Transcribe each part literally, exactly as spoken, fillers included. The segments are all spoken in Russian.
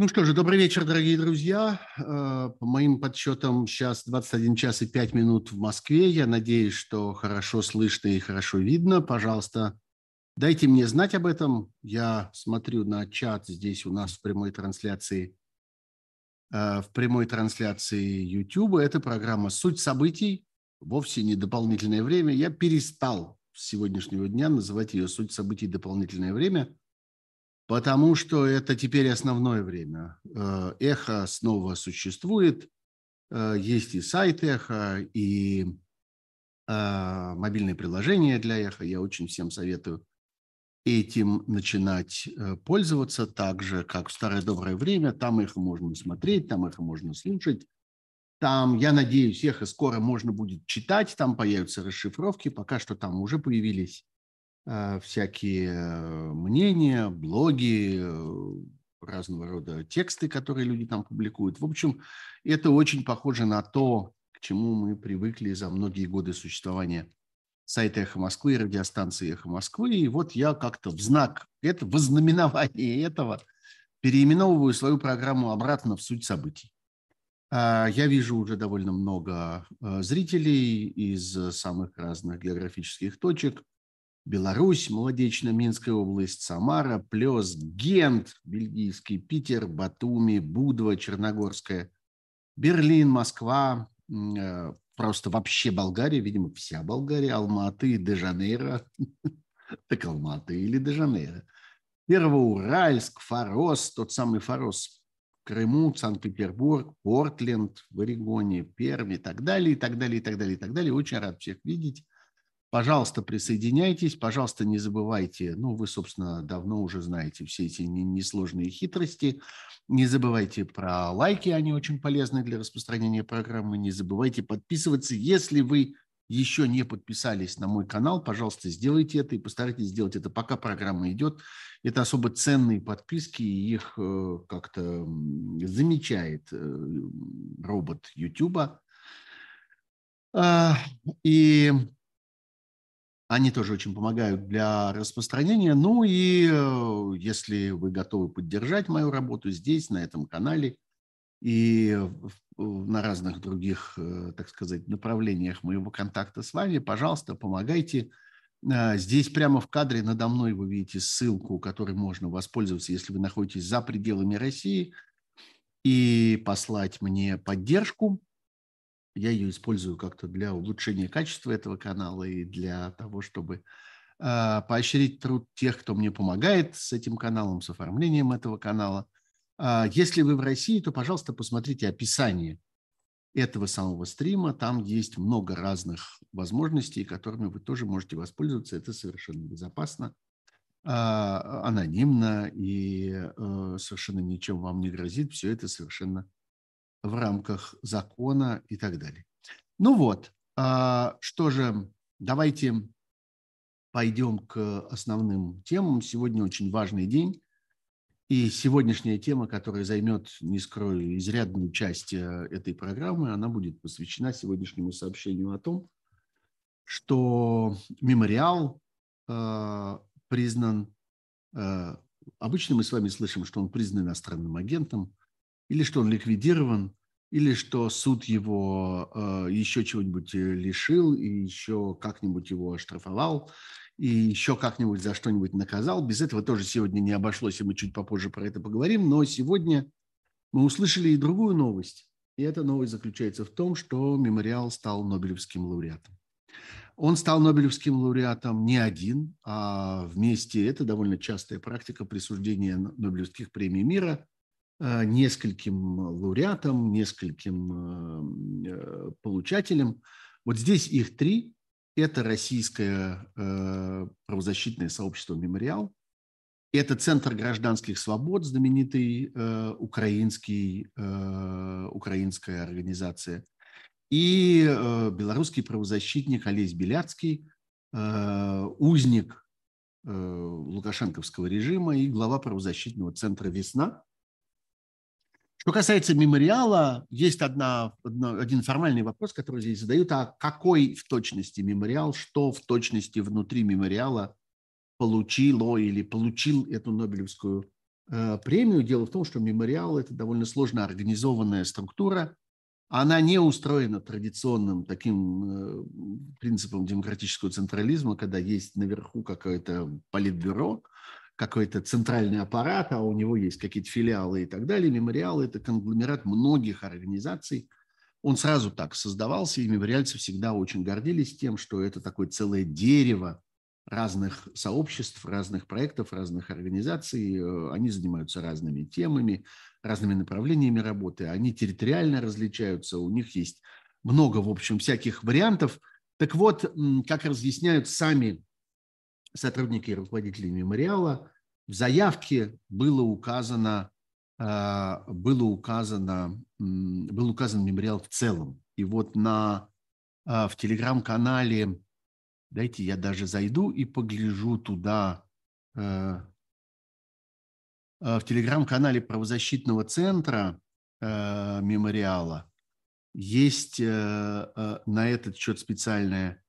Ну что же, добрый вечер, дорогие друзья. По моим подсчетам, сейчас двадцать один час и пять минут в Москве. Я надеюсь, что хорошо слышно и хорошо видно. Пожалуйста, дайте мне знать об этом. Я смотрю на чат здесь у нас в прямой трансляции, в прямой трансляции YouTube. Это программа «Суть событий». Вовсе не дополнительное время. Я перестал с сегодняшнего дня называть ее «Суть событий. Дополнительное время». Потому что это теперь основное время. Эхо снова существует. Есть и сайт Эхо, и мобильное приложение для Эхо. Я очень всем советую этим начинать пользоваться. Так же, как в старое доброе время. Там Эхо можно смотреть, там Эхо можно слушать. Там, я надеюсь, Эхо скоро можно будет читать. Там появятся расшифровки. Пока что там уже появились всякие мнения, блоги, разного рода тексты, которые люди там публикуют. В общем, это очень похоже на то, к чему мы привыкли за многие годы существования сайта «Эхо Москвы» и радиостанции «Эхо Москвы». И вот я как-то в знак, это, в ознаменование этого переименовываю свою программу обратно в «Суть событий». Я вижу уже довольно много зрителей из самых разных географических точек. Беларусь, Молодечно, Минская область, Самара, Плёс, Гент, Бельгийский, Питер, Батуми, Будва, Черногорская, Берлин, Москва, просто вообще Болгария, видимо, вся Болгария, Алматы, Де-Жанейро, так Алматы или Де-Жанейро, Первоуральск, Форос, тот самый Форос в Крыму, Санкт-Петербург, Портленд в Орегоне, Перми и так далее, и так далее, и так далее, и так далее. Очень рад всех видеть. Пожалуйста, присоединяйтесь, пожалуйста, не забывайте, ну, вы, собственно, давно уже знаете все эти несложные хитрости, не забывайте про лайки, они очень полезны для распространения программы, не забывайте подписываться, если вы еще не подписались на мой канал, пожалуйста, сделайте это и постарайтесь сделать это, пока программа идет, это особо ценные подписки, их как-то замечает робот Ютуба, и... Они тоже очень помогают для распространения. Ну и если вы готовы поддержать мою работу здесь, на этом канале и на разных других, так сказать, направлениях моего контакта с вами, пожалуйста, помогайте. Здесь прямо в кадре надо мной вы видите ссылку, которой можно воспользоваться, если вы находитесь за пределами России, и послать мне поддержку. Я ее использую как-то для улучшения качества этого канала и для того, чтобы э, поощрить труд тех, кто мне помогает с этим каналом, с оформлением этого канала. Э, если вы в России, то, пожалуйста, посмотрите описание этого самого стрима. Там есть много разных возможностей, которыми вы тоже можете воспользоваться. Это совершенно безопасно, э, анонимно и э, совершенно ничем вам не грозит. Все это совершенно в рамках закона и так далее. Ну вот, что же, давайте пойдем к основным темам. Сегодня очень важный день. И сегодняшняя тема, которая займет, не скрою, изрядную часть этой программы, она будет посвящена сегодняшнему сообщению о том, что мемориал признан... Обычно мы с вами слышим, что он признан иностранным агентом, или что он ликвидирован, или что суд его э, еще чего-нибудь лишил, и еще как-нибудь его оштрафовал, и еще как-нибудь за что-нибудь наказал. Без этого тоже сегодня не обошлось, и мы чуть попозже про это поговорим. Но сегодня мы услышали и другую новость. И эта новость заключается в том, что мемориал стал Нобелевским лауреатом. Он стал Нобелевским лауреатом не один, а вместе. Это довольно частая практика присуждения Нобелевских премий мира нескольким лауреатам, нескольким получателям. Вот здесь их три. Это российское правозащитное сообщество «Мемориал». Это Центр гражданских свобод, знаменитый украинский, украинская организация. И белорусский правозащитник Олесь Беляцкий, узник лукашенковского режима и глава правозащитного центра «Весна». Что касается мемориала, есть одна, одна, один формальный вопрос, который здесь задают, а какой в точности мемориал, что в точности внутри мемориала получило или получил эту Нобелевскую премию. Дело в том, что «Мемориал» – это довольно сложно организованная структура. Она не устроена традиционным таким принципом демократического централизма, когда есть наверху какое-то политбюро, какой-то центральный аппарат, а у него есть какие-то филиалы и так далее. «Мемориал» – это конгломерат многих организаций. Он сразу так создавался, и мемориальцы всегда очень гордились тем, что это такое целое дерево разных сообществ, разных проектов, разных организаций. Они занимаются разными темами, разными направлениями работы. Они территориально различаются, у них есть много, в общем, всяких вариантов. Так вот, как разъясняют сами сотрудники и руководители мемориала, в заявке было указано, было указано, был указан мемориал в целом. И вот на, в телеграм-канале, дайте я даже зайду и погляжу туда, в телеграм-канале правозащитного центра мемориала есть на этот счет специальное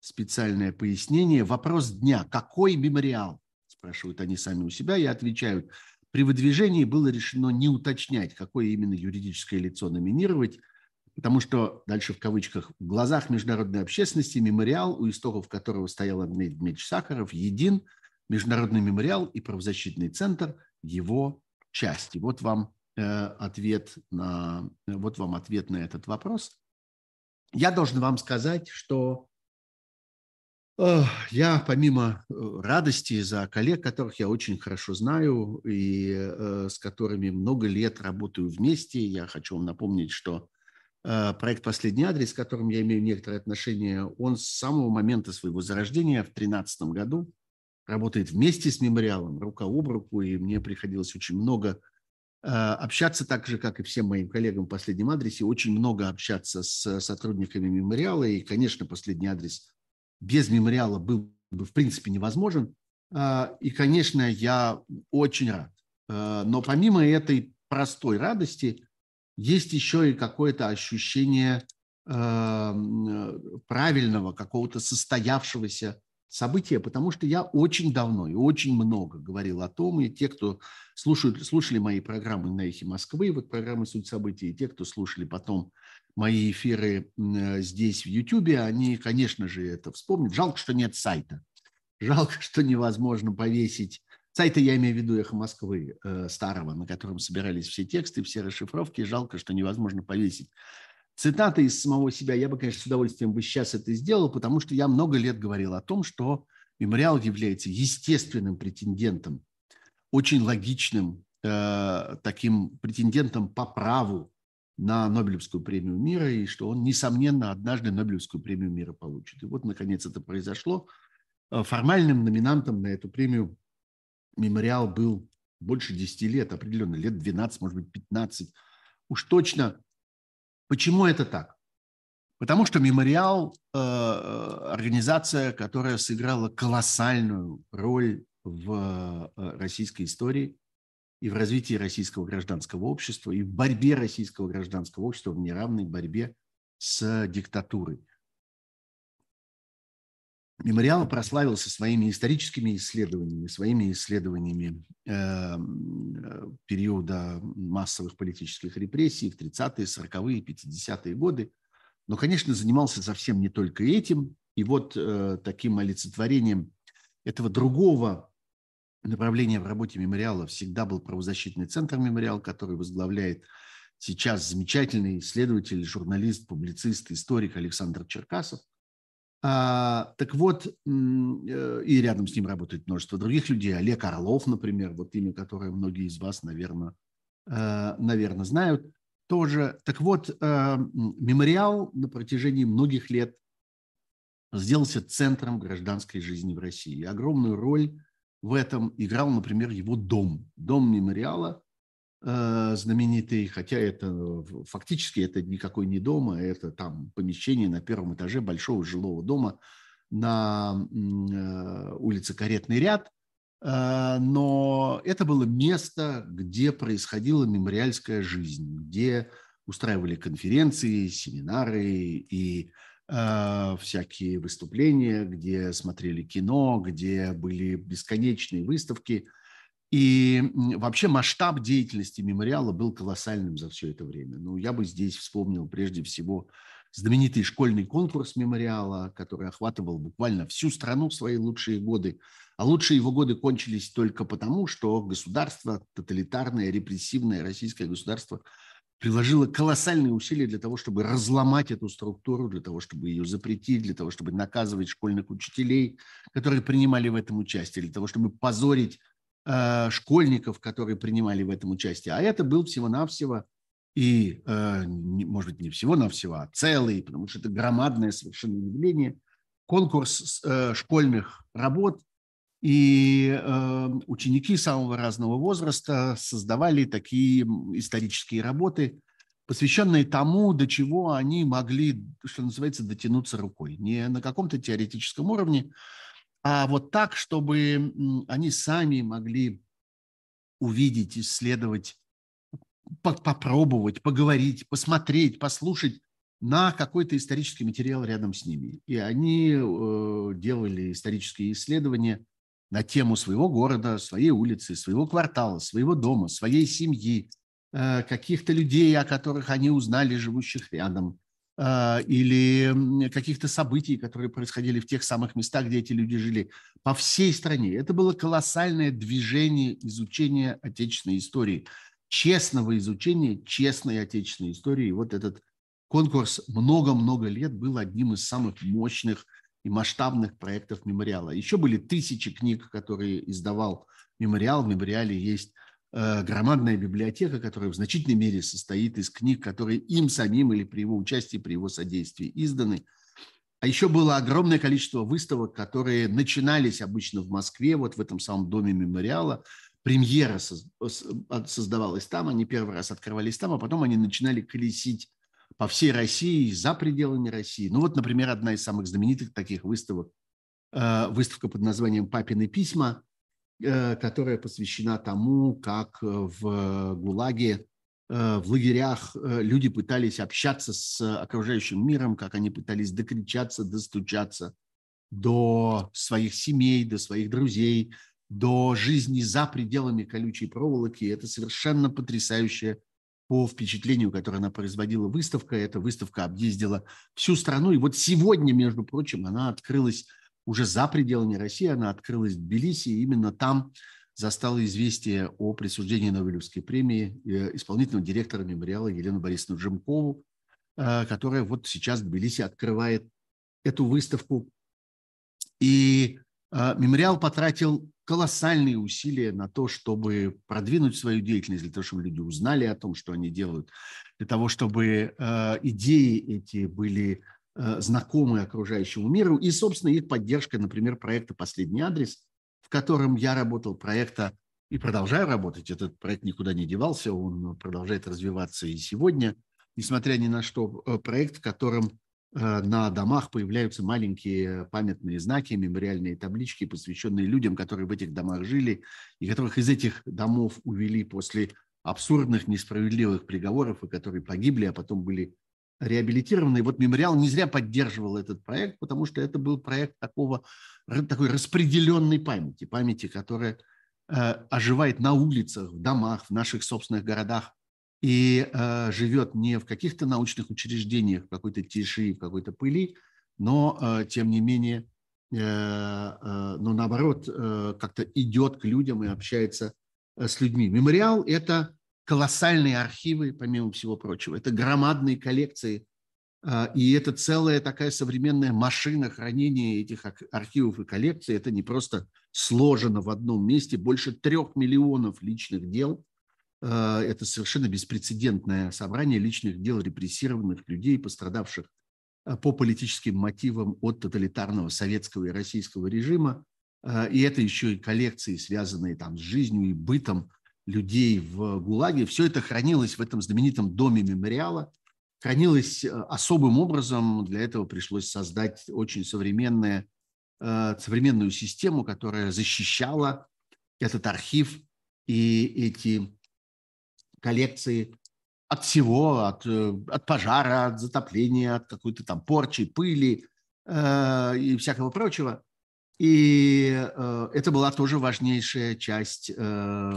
Специальное пояснение. Вопрос дня. Какой мемориал? Спрашивают они сами у себя. Я отвечаю. При выдвижении было решено не уточнять, какое именно юридическое лицо номинировать, потому что, дальше в кавычках, в глазах международной общественности мемориал, у истоков которого стоял Андрей Дмитриевич Сахаров, един, международный мемориал и правозащитный центр его части. Вот вам, э, ответ на, вот вам ответ на этот вопрос. Я должен вам сказать, что я, помимо радости за коллег, которых я очень хорошо знаю и с которыми много лет работаю вместе, я хочу вам напомнить, что проект «Последний адрес», к которому я имею некоторые отношения, он с самого момента своего зарождения в две тысячи тринадцатом году работает вместе с «Мемориалом», рука об руку, и мне приходилось очень много общаться, так же, как и всем моим коллегам в «Последнем адресе», очень много общаться с сотрудниками «Мемориала», и, конечно, «Последний адрес» без мемориала был бы, в принципе, невозможен. И, конечно, я очень рад. Но помимо этой простой радости, есть еще и какое-то ощущение правильного, какого-то состоявшегося события, потому что я очень давно и очень много говорил о том, и те, кто слушают, слушали мои программы на «Эхе Москвы», вот программы «Суть событий», и те, кто слушали потом мои эфиры здесь, в Ютубе, они, конечно же, это вспомнят. Жалко, что нет сайта. Жалко, что невозможно повесить. Сайта, я имею в виду «Эхо Москвы» э, старого, на котором собирались все тексты, все расшифровки. Жалко, что невозможно повесить цитаты из самого себя. Я бы, конечно, с удовольствием бы сейчас это сделал, потому что я много лет говорил о том, что «Мемориал» является естественным претендентом, очень логичным э, таким претендентом по праву на Нобелевскую премию мира, и что он, несомненно, однажды Нобелевскую премию мира получит. И вот, наконец, это произошло. Формальным номинантом на эту премию «Мемориал» был больше десяти лет, определенно, лет двенадцать, может быть, пятнадцать. Уж точно. Почему это так? Потому что «Мемориал» э, – организация, которая сыграла колоссальную роль в российской истории, и в развитии российского гражданского общества, и в борьбе российского гражданского общества, в неравной борьбе с диктатурой. «Мемориал» прославился своими историческими исследованиями, своими исследованиями э, периода массовых политических репрессий в тридцатые, сороковые, пятидесятые годы. Но, конечно, занимался совсем не только этим. И вот э, таким олицетворением этого другого направление в работе «Мемориала» всегда был правозащитный центр «Мемориал», который возглавляет сейчас замечательный исследователь, журналист, публицист, историк Александр Черкасов. А, так вот, и рядом с ним работает множество других людей. Олег Орлов, например, вот имя, которое многие из вас, наверное, наверное знают тоже. Так вот, «Мемориал» на протяжении многих лет сделался центром гражданской жизни в России. Огромную роль в этом играл, например, его дом. Дом «Мемориала» э, знаменитый, хотя это фактически это никакой не дом, а это там помещение на первом этаже большого жилого дома на э, улице Каретный ряд. Э, но это было место, где происходила мемориальская жизнь, где устраивали конференции, семинары и всякие выступления, где смотрели кино, где были бесконечные выставки. И вообще масштаб деятельности мемориала был колоссальным за все это время. Ну, я бы здесь вспомнил прежде всего знаменитый школьный конкурс мемориала, который охватывал буквально всю страну в свои лучшие годы. А лучшие его годы кончились только потому, что государство, тоталитарное, репрессивное российское государство приложило колоссальные усилия для того, чтобы разломать эту структуру, для того, чтобы ее запретить, для того, чтобы наказывать школьных учителей, которые принимали в этом участие, для того, чтобы позорить э, школьников, которые принимали в этом участие. А это был всего-навсего и, э, не, может быть, не всего-навсего, а целый, потому что это громадное совершенно явление, конкурс э, школьных работ. И э, ученики самого разного возраста создавали такие исторические работы, посвященные тому, до чего они могли, что называется, дотянуться рукой. Не на каком-то теоретическом уровне, а вот так, чтобы они сами могли увидеть, исследовать, попробовать, поговорить, посмотреть, послушать на какой-то исторический материал рядом с ними. И они э, делали исторические исследования на тему своего города, своей улицы, своего квартала, своего дома, своей семьи, каких-то людей, о которых они узнали, живущих рядом, или каких-то событий, которые происходили в тех самых местах, где эти люди жили, по всей стране. Это было колоссальное движение изучения отечественной истории, честного изучения честной отечественной истории. И вот этот конкурс много-много лет был одним из самых мощных и масштабных проектов мемориала. Еще были тысячи книг, которые издавал мемориал. В мемориале есть э, громадная библиотека, которая в значительной мере состоит из книг, которые им самим или при его участии, при его содействии изданы. А еще было огромное количество выставок, которые начинались обычно в Москве, вот в этом самом доме мемориала. Премьера создавалась там, они первый раз открывались там, а потом они начинали колесить по всей России, за пределами России. Ну вот, например, одна из самых знаменитых таких выставок, выставка под названием «Папины письма», которая посвящена тому, как в ГУЛАГе, в лагерях люди пытались общаться с окружающим миром, как они пытались докричаться, достучаться до своих семей, до своих друзей, до жизни за пределами колючей проволоки. Это совершенно потрясающая по впечатлению, которое она производила выставка. Эта выставка объездила всю страну. И вот сегодня, между прочим, она открылась уже за пределами России, она открылась в Тбилиси, и именно там застало известие о присуждении Нобелевской премии исполнительного директора мемориала Елену Борисовну Жемкову, которая вот сейчас в Тбилиси открывает эту выставку. И мемориал потратил колоссальные усилия на то, чтобы продвинуть свою деятельность, для того, чтобы люди узнали о том, что они делают, для того, чтобы э, идеи эти были э, знакомы окружающему миру, и, собственно, их поддержка, например, проекта «Последний адрес», в котором я работал, проекта и продолжаю работать. Этот проект никуда не девался, он продолжает развиваться и сегодня, несмотря ни на что, проект, в котором на домах появляются маленькие памятные знаки, мемориальные таблички, посвященные людям, которые в этих домах жили и которых из этих домов увели после абсурдных, несправедливых приговоров, и которые погибли, а потом были реабилитированы. И вот мемориал не зря поддерживал этот проект, потому что это был проект такого, такой распределенной памяти, памяти, которая оживает на улицах, в домах, в наших собственных городах, и э, живет не в каких-то научных учреждениях, в какой-то тиши, в какой-то пыли, но, э, тем не менее, э, э, но наоборот, э, как-то идет к людям и общается э, с людьми. Мемориал – это колоссальные архивы, помимо всего прочего, это громадные коллекции, э, и это целая такая современная машина хранения этих архивов и коллекций. Это не просто сложено в одном месте, больше трех миллионов личных дел. Это совершенно беспрецедентное собрание личных дел репрессированных людей, пострадавших по политическим мотивам от тоталитарного советского и российского режима. И это еще и коллекции, связанные там с жизнью и бытом людей в ГУЛАГе. Все это хранилось в этом знаменитом доме мемориала. Хранилось особым образом. Для этого пришлось создать очень современную, современную систему, которая защищала этот архив и эти коллекции от всего, от, от пожара, от затопления, от какой-то там порчи, пыли э, и всякого прочего. И э, это была тоже важнейшая часть э,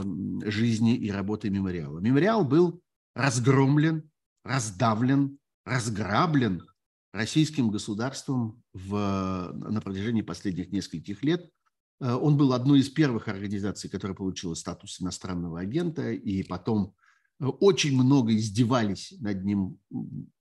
жизни и работы мемориала. Мемориал был разгромлен, раздавлен, разграблен российским государством в, на протяжении последних нескольких лет. Он был одной из первых организаций, которая получила статус иностранного агента, и потом очень много издевались над ним,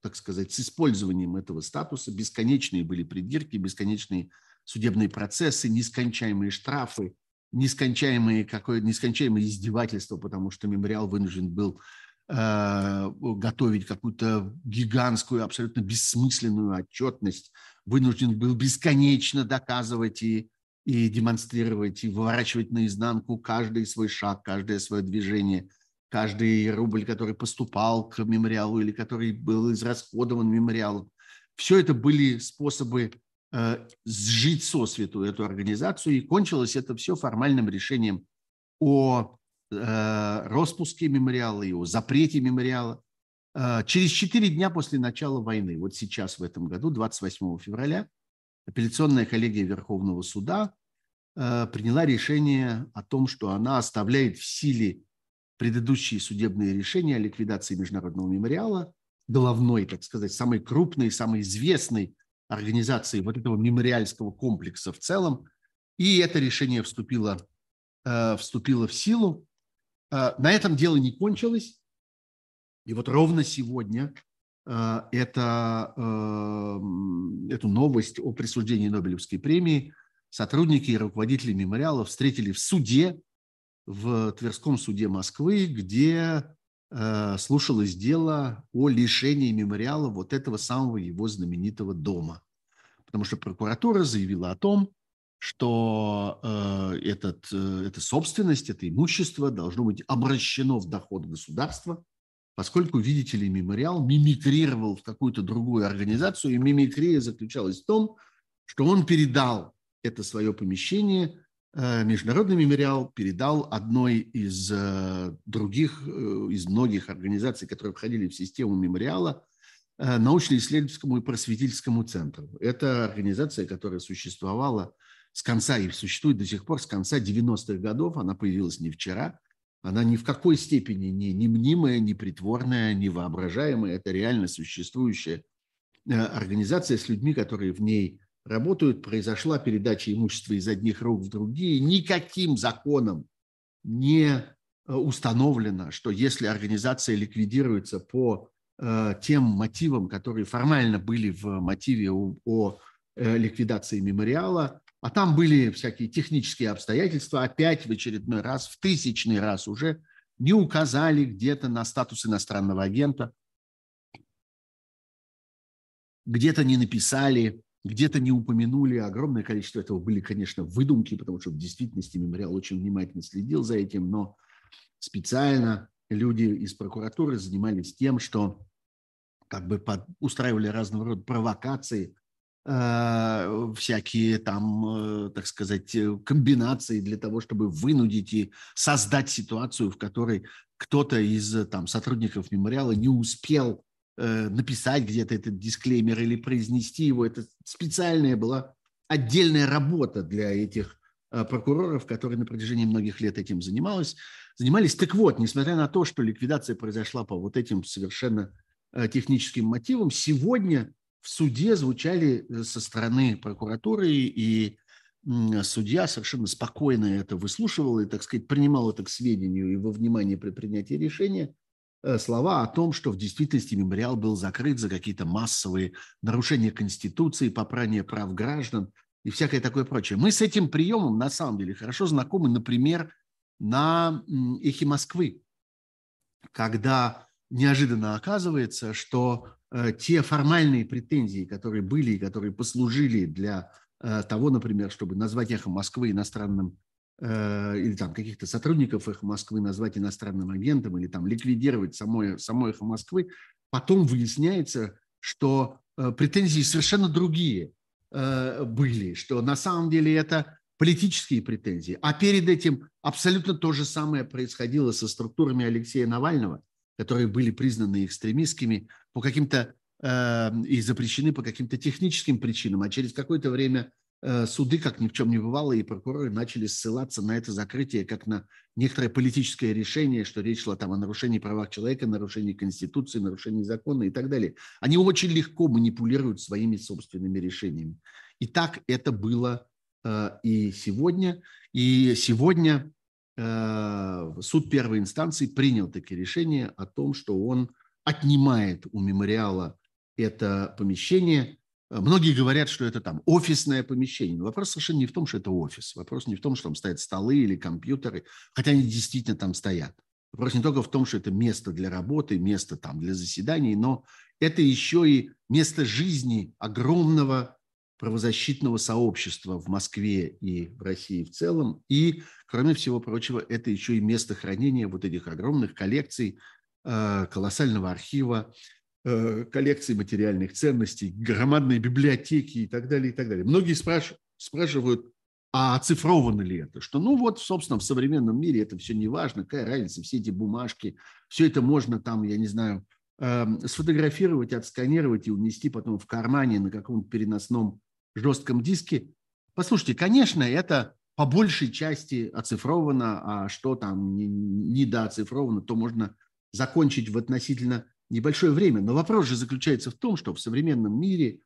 так сказать, с использованием этого статуса. Бесконечные были придирки, бесконечные судебные процессы, нескончаемые штрафы, нескончаемые, какое, нескончаемые издевательства, потому что мемориал вынужден был э, готовить какую-то гигантскую, абсолютно бессмысленную отчетность, вынужден был бесконечно доказывать и и демонстрировать, и выворачивать наизнанку каждый свой шаг, каждое свое движение, каждый рубль, который поступал к мемориалу или который был израсходован мемориалом. Все это были способы э, сжить сосвету эту организацию, и кончилось это все формальным решением о э, распуске мемориала и о запрете мемориала. Э, через четыре дня после начала войны, вот сейчас в этом году, двадцать восьмого февраля, апелляционная коллегия Верховного суда э, приняла решение о том, что она оставляет в силе предыдущие судебные решения о ликвидации Международного мемориала, головной, так сказать, самой крупной, самой известной организации вот этого мемориальского комплекса в целом. И это решение вступило, э, вступило в силу. Э, на этом дело не кончилось. И вот ровно сегодня... Это, эту новость о присуждении Нобелевской премии сотрудники и руководители мемориала встретили в суде, в Тверском суде Москвы, где слушалось дело о лишении мемориала вот этого самого его знаменитого дома. Потому что прокуратура заявила о том, что этот, эта собственность, это имущество должно быть обращено в доход государства, поскольку, видите ли, мемориал мимикрировал в какую-то другую организацию, и мимикрия заключалась в том, что он передал это свое помещение, Международный мемориал передал одной из других, из многих организаций, которые входили в систему мемориала, научно-исследовательскому и просветительскому центру. Это организация, которая существовала с конца и существует до сих пор с конца девяностых годов, она появилась не вчера. Она ни в какой степени не, не мнимая, не притворная, не воображаемая. Это реально существующая организация с людьми, которые в ней работают. Произошла передача имущества из одних рук в другие. Никаким законом не установлено, что если организация ликвидируется по тем мотивам, которые формально были в мотиве о, о ликвидации мемориала, а там были всякие технические обстоятельства, опять в очередной раз, в тысячный раз уже не указали где-то на статус иностранного агента, где-то не написали, где-то не упомянули. Огромное количество этого были, конечно, выдумки, потому что в действительности мемориал очень внимательно следил за этим, но специально люди из прокуратуры занимались тем, что как бы под, устраивали разного рода провокации, всякие там, так сказать, комбинации для того, чтобы вынудить и создать ситуацию, в которой кто-то из там, сотрудников мемориала не успел э, написать где-то этот дисклеймер или произнести его. Это специальная была отдельная работа для этих э, прокуроров, которые на протяжении многих лет этим занимались. занимались. Так вот, несмотря на то, что ликвидация произошла по вот этим совершенно э, техническим мотивам, сегодня в суде звучали со стороны прокуратуры, и судья совершенно спокойно это выслушивал и, так сказать, принимал это к сведению и во внимание при принятии решения слова о том, что в действительности мемориал был закрыт за какие-то массовые нарушения Конституции, попрание прав граждан и всякое такое прочее. Мы с этим приемом, на самом деле, хорошо знакомы, например, на «Эхе Москвы», когда неожиданно оказывается, что те формальные претензии, которые были и которые послужили для того, например, чтобы назвать «Эхо Москвы» иностранным, или там каких-то сотрудников «Эхо Москвы» назвать иностранным агентом, или там ликвидировать само, само «Эхо Москвы», потом выясняется, что претензии совершенно другие были, что на самом деле это политические претензии. А перед этим абсолютно то же самое происходило со структурами Алексея Навального, которые были признаны экстремистскими по каким-то э, и запрещены по каким-то техническим причинам, а через какое-то время суды, как ни в чем не бывало, и прокуроры начали ссылаться на это закрытие как на некоторое политическое решение, что речь шла там о нарушении прав человека, нарушении Конституции, нарушении закона и так далее. Они очень легко манипулируют своими собственными решениями. И так это было э, и сегодня. И сегодня э, суд первой инстанции принял такие решения о том, что он отнимает у мемориала это помещение. Многие говорят, что это там офисное помещение. Но вопрос совершенно не в том, что это офис. Вопрос не в том, что там стоят столы или компьютеры, хотя они действительно там стоят. Вопрос не только в том, что это место для работы, место там для заседаний, но это еще и место жизни огромного правозащитного сообщества в Москве и в России в целом. И, кроме всего прочего, это еще и место хранения вот этих огромных коллекций, колоссального архива, коллекции материальных ценностей, громадные библиотеки и так далее, и так далее. Многие спраш... спрашивают, а оцифровано ли это? Что, ну вот, собственно, в современном мире это все не важно, какая разница, все эти бумажки, все это можно там, я не знаю, эм, сфотографировать, отсканировать и унести потом в кармане на каком-то переносном жестком диске. Послушайте, конечно, это по большей части оцифровано, а что там недооцифровано, то можно закончить в относительно... небольшое время, но вопрос же заключается в том, что в современном мире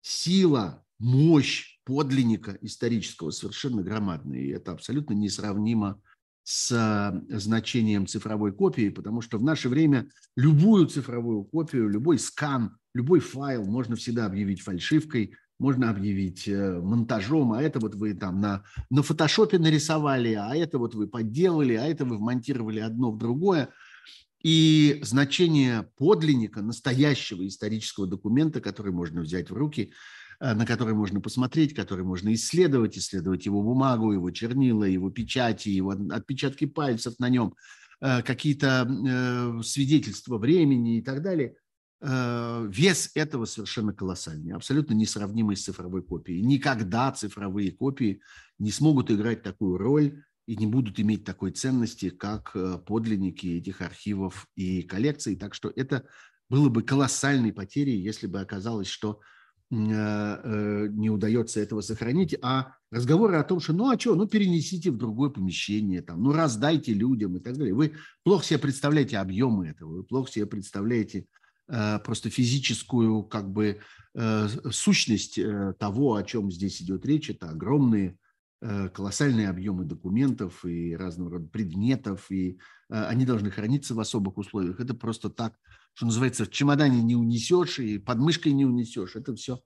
сила, мощь подлинника исторического совершенно громадная, и это абсолютно несравнимо с значением цифровой копии, потому что в наше время любую цифровую копию, любой скан, любой файл можно всегда объявить фальшивкой, можно объявить монтажом, а это вот вы там на, на фотошопе нарисовали, а это вот вы подделали, а это вы вмонтировали одно в другое. И значение подлинника, настоящего исторического документа, который можно взять в руки, на который можно посмотреть, который можно исследовать, исследовать его бумагу, его чернила, его печати, его отпечатки пальцев на нем, какие-то свидетельства времени и так далее. Вес этого совершенно колоссальный, абсолютно несравнимый с цифровой копией. Никогда цифровые копии не смогут играть такую роль, и не будут иметь такой ценности, как подлинники этих архивов и коллекций. Так что это было бы колоссальной потерей, если бы оказалось, что не удается этого сохранить. А разговоры о том, что ну а что, ну перенесите в другое помещение, там, ну раздайте людям и так далее. Вы плохо себе представляете объемы этого, вы плохо себе представляете просто физическую как бы сущность того, о чем здесь идет речь. Это огромные колоссальные объемы документов и разного рода предметов, и они должны храниться в особых условиях. Это просто так, что называется, в чемодане не унесешь и под мышкой не унесешь. Это все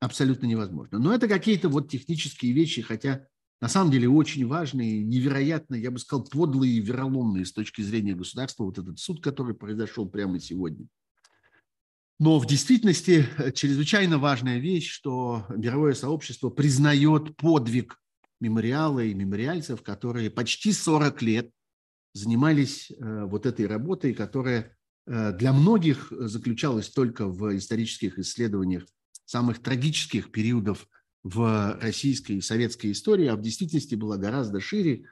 абсолютно невозможно. Но это какие-то вот технические вещи, хотя на самом деле очень важные, невероятно, я бы сказал, подлые и вероломные с точки зрения государства вот этот суд, который произошел прямо сегодня. Но в действительности чрезвычайно важная вещь, что мировое сообщество признает подвиг мемориала и мемориальцев, которые почти сорок лет занимались вот этой работой, которая для многих заключалась только в исторических исследованиях самых трагических периодов в российской и советской истории, а в действительности была гораздо шире.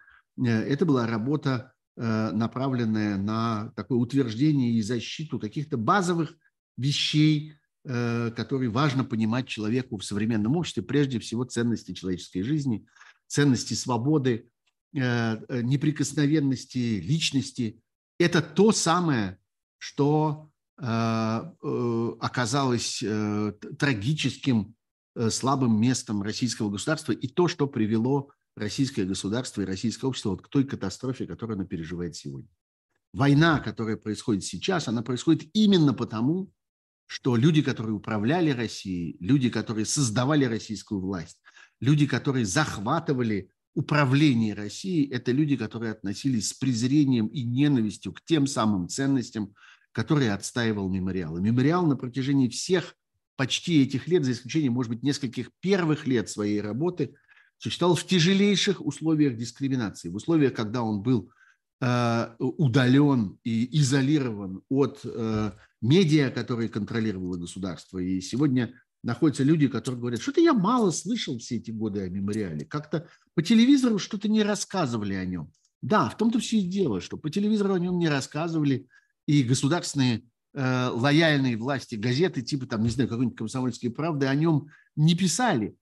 Это была работа, направленная на такое утверждение и защиту каких-то базовых вещей, которые важно понимать человеку в современном обществе, прежде всего ценности человеческой жизни, ценности свободы, неприкосновенности личности. Это то самое, что оказалось трагическим, слабым местом российского государства и то, что привело российское государство и российское общество вот к той катастрофе, которую оно переживает сегодня. Война, которая происходит сейчас, она происходит именно потому, что люди, которые управляли Россией, люди, которые создавали российскую власть, люди, которые захватывали управление Россией, это люди, которые относились с презрением и ненавистью к тем самым ценностям, которые отстаивал мемориал. И мемориал на протяжении всех почти этих лет, за исключением, может быть, нескольких первых лет своей работы, существовал в тяжелейших условиях дискриминации, в условиях, когда он был удален и изолирован от медиа, которые контролировало государство. И сегодня находятся люди, которые говорят, что-то я мало слышал все эти годы о мемориале. Как-то по телевизору что-то не рассказывали о нем. Да, в том-то все и дело, что по телевизору о нем не рассказывали, и государственные э, лояльные власти газеты, типа там, не знаю, какой-нибудь «Комсомольской правды», о нем не писали.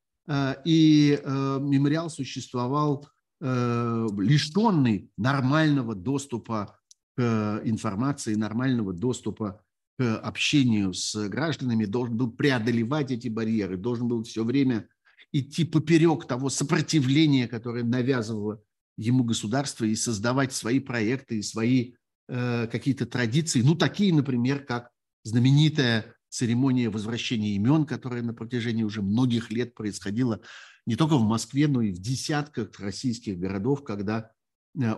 и мемориал существовал лишенный нормального доступа к информации, нормального доступа к общению с гражданами, должен был преодолевать эти барьеры, должен был все время идти поперек того сопротивления, которое навязывало ему государство, и создавать свои проекты и свои э, какие-то традиции. Ну, такие, например, как знаменитая церемония возвращения имен, которая на протяжении уже многих лет происходила не только в Москве, но и в десятках российских городов, когда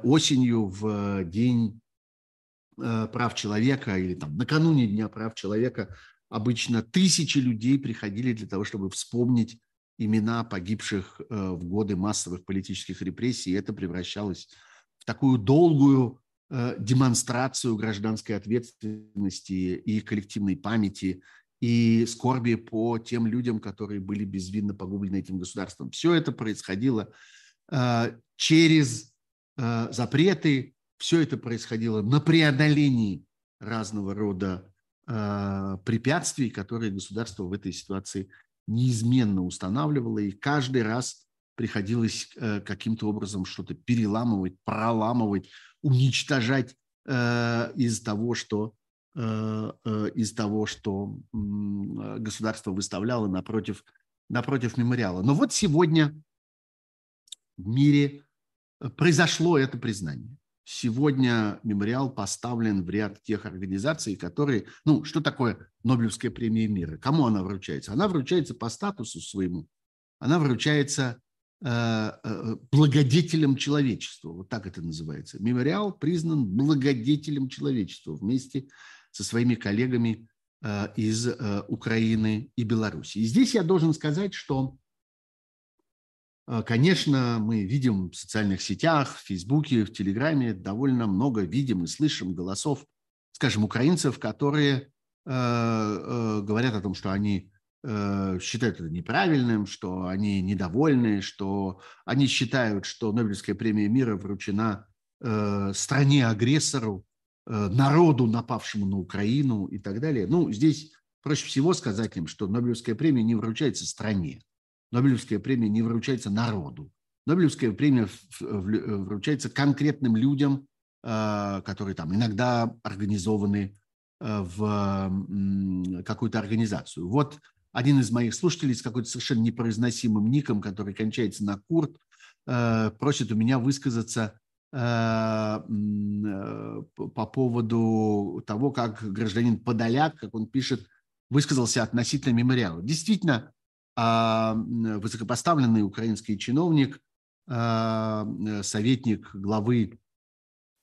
осенью в день прав человека или там накануне Дня прав человека обычно тысячи людей приходили для того, чтобы вспомнить имена погибших в годы массовых политических репрессий. И это превращалось в такую долгую демонстрацию гражданской ответственности и коллективной памяти и скорби по тем людям, которые были безвинно погублены этим государством. Все это происходило через запреты, все это происходило на преодолении разного рода препятствий, которые государство в этой ситуации неизменно устанавливало, и каждый раз приходилось каким-то образом что-то переламывать, проламывать, уничтожать из того, что, из того, что государство выставляло напротив, напротив мемориала. Но вот сегодня в мире произошло это признание. Сегодня мемориал поставлен в ряд тех организаций, которые... Ну, что такое Нобелевская премия мира? Кому она вручается? Она вручается по статусу своему. Она вручается э, э, благодетелем человечества. Вот так это называется. Мемориал признан благодетелем человечества вместе со своими коллегами э, из э, Украины и Беларуси. И здесь я должен сказать, что... Конечно, мы видим в социальных сетях, в Фейсбуке, в Телеграме довольно много видим и слышим голосов, скажем, украинцев, которые э, э, говорят о том, что они э, считают это неправильным, что они недовольны, что они считают, что Нобелевская премия мира вручена э, стране-агрессору, э, народу, напавшему на Украину и так далее. Ну, здесь проще всего сказать им, что Нобелевская премия не вручается стране. Нобелевская премия не вручается народу. Нобелевская премия вручается конкретным людям, которые там иногда организованы в какую-то организацию. Вот один из моих слушателей с какой-то совершенно непроизносимым ником, который кончается на «курт», просит у меня высказаться по поводу того, как гражданин Подоляк, как он пишет, высказался относительно мемориала. Действительно, высокопоставленный украинский чиновник, советник главы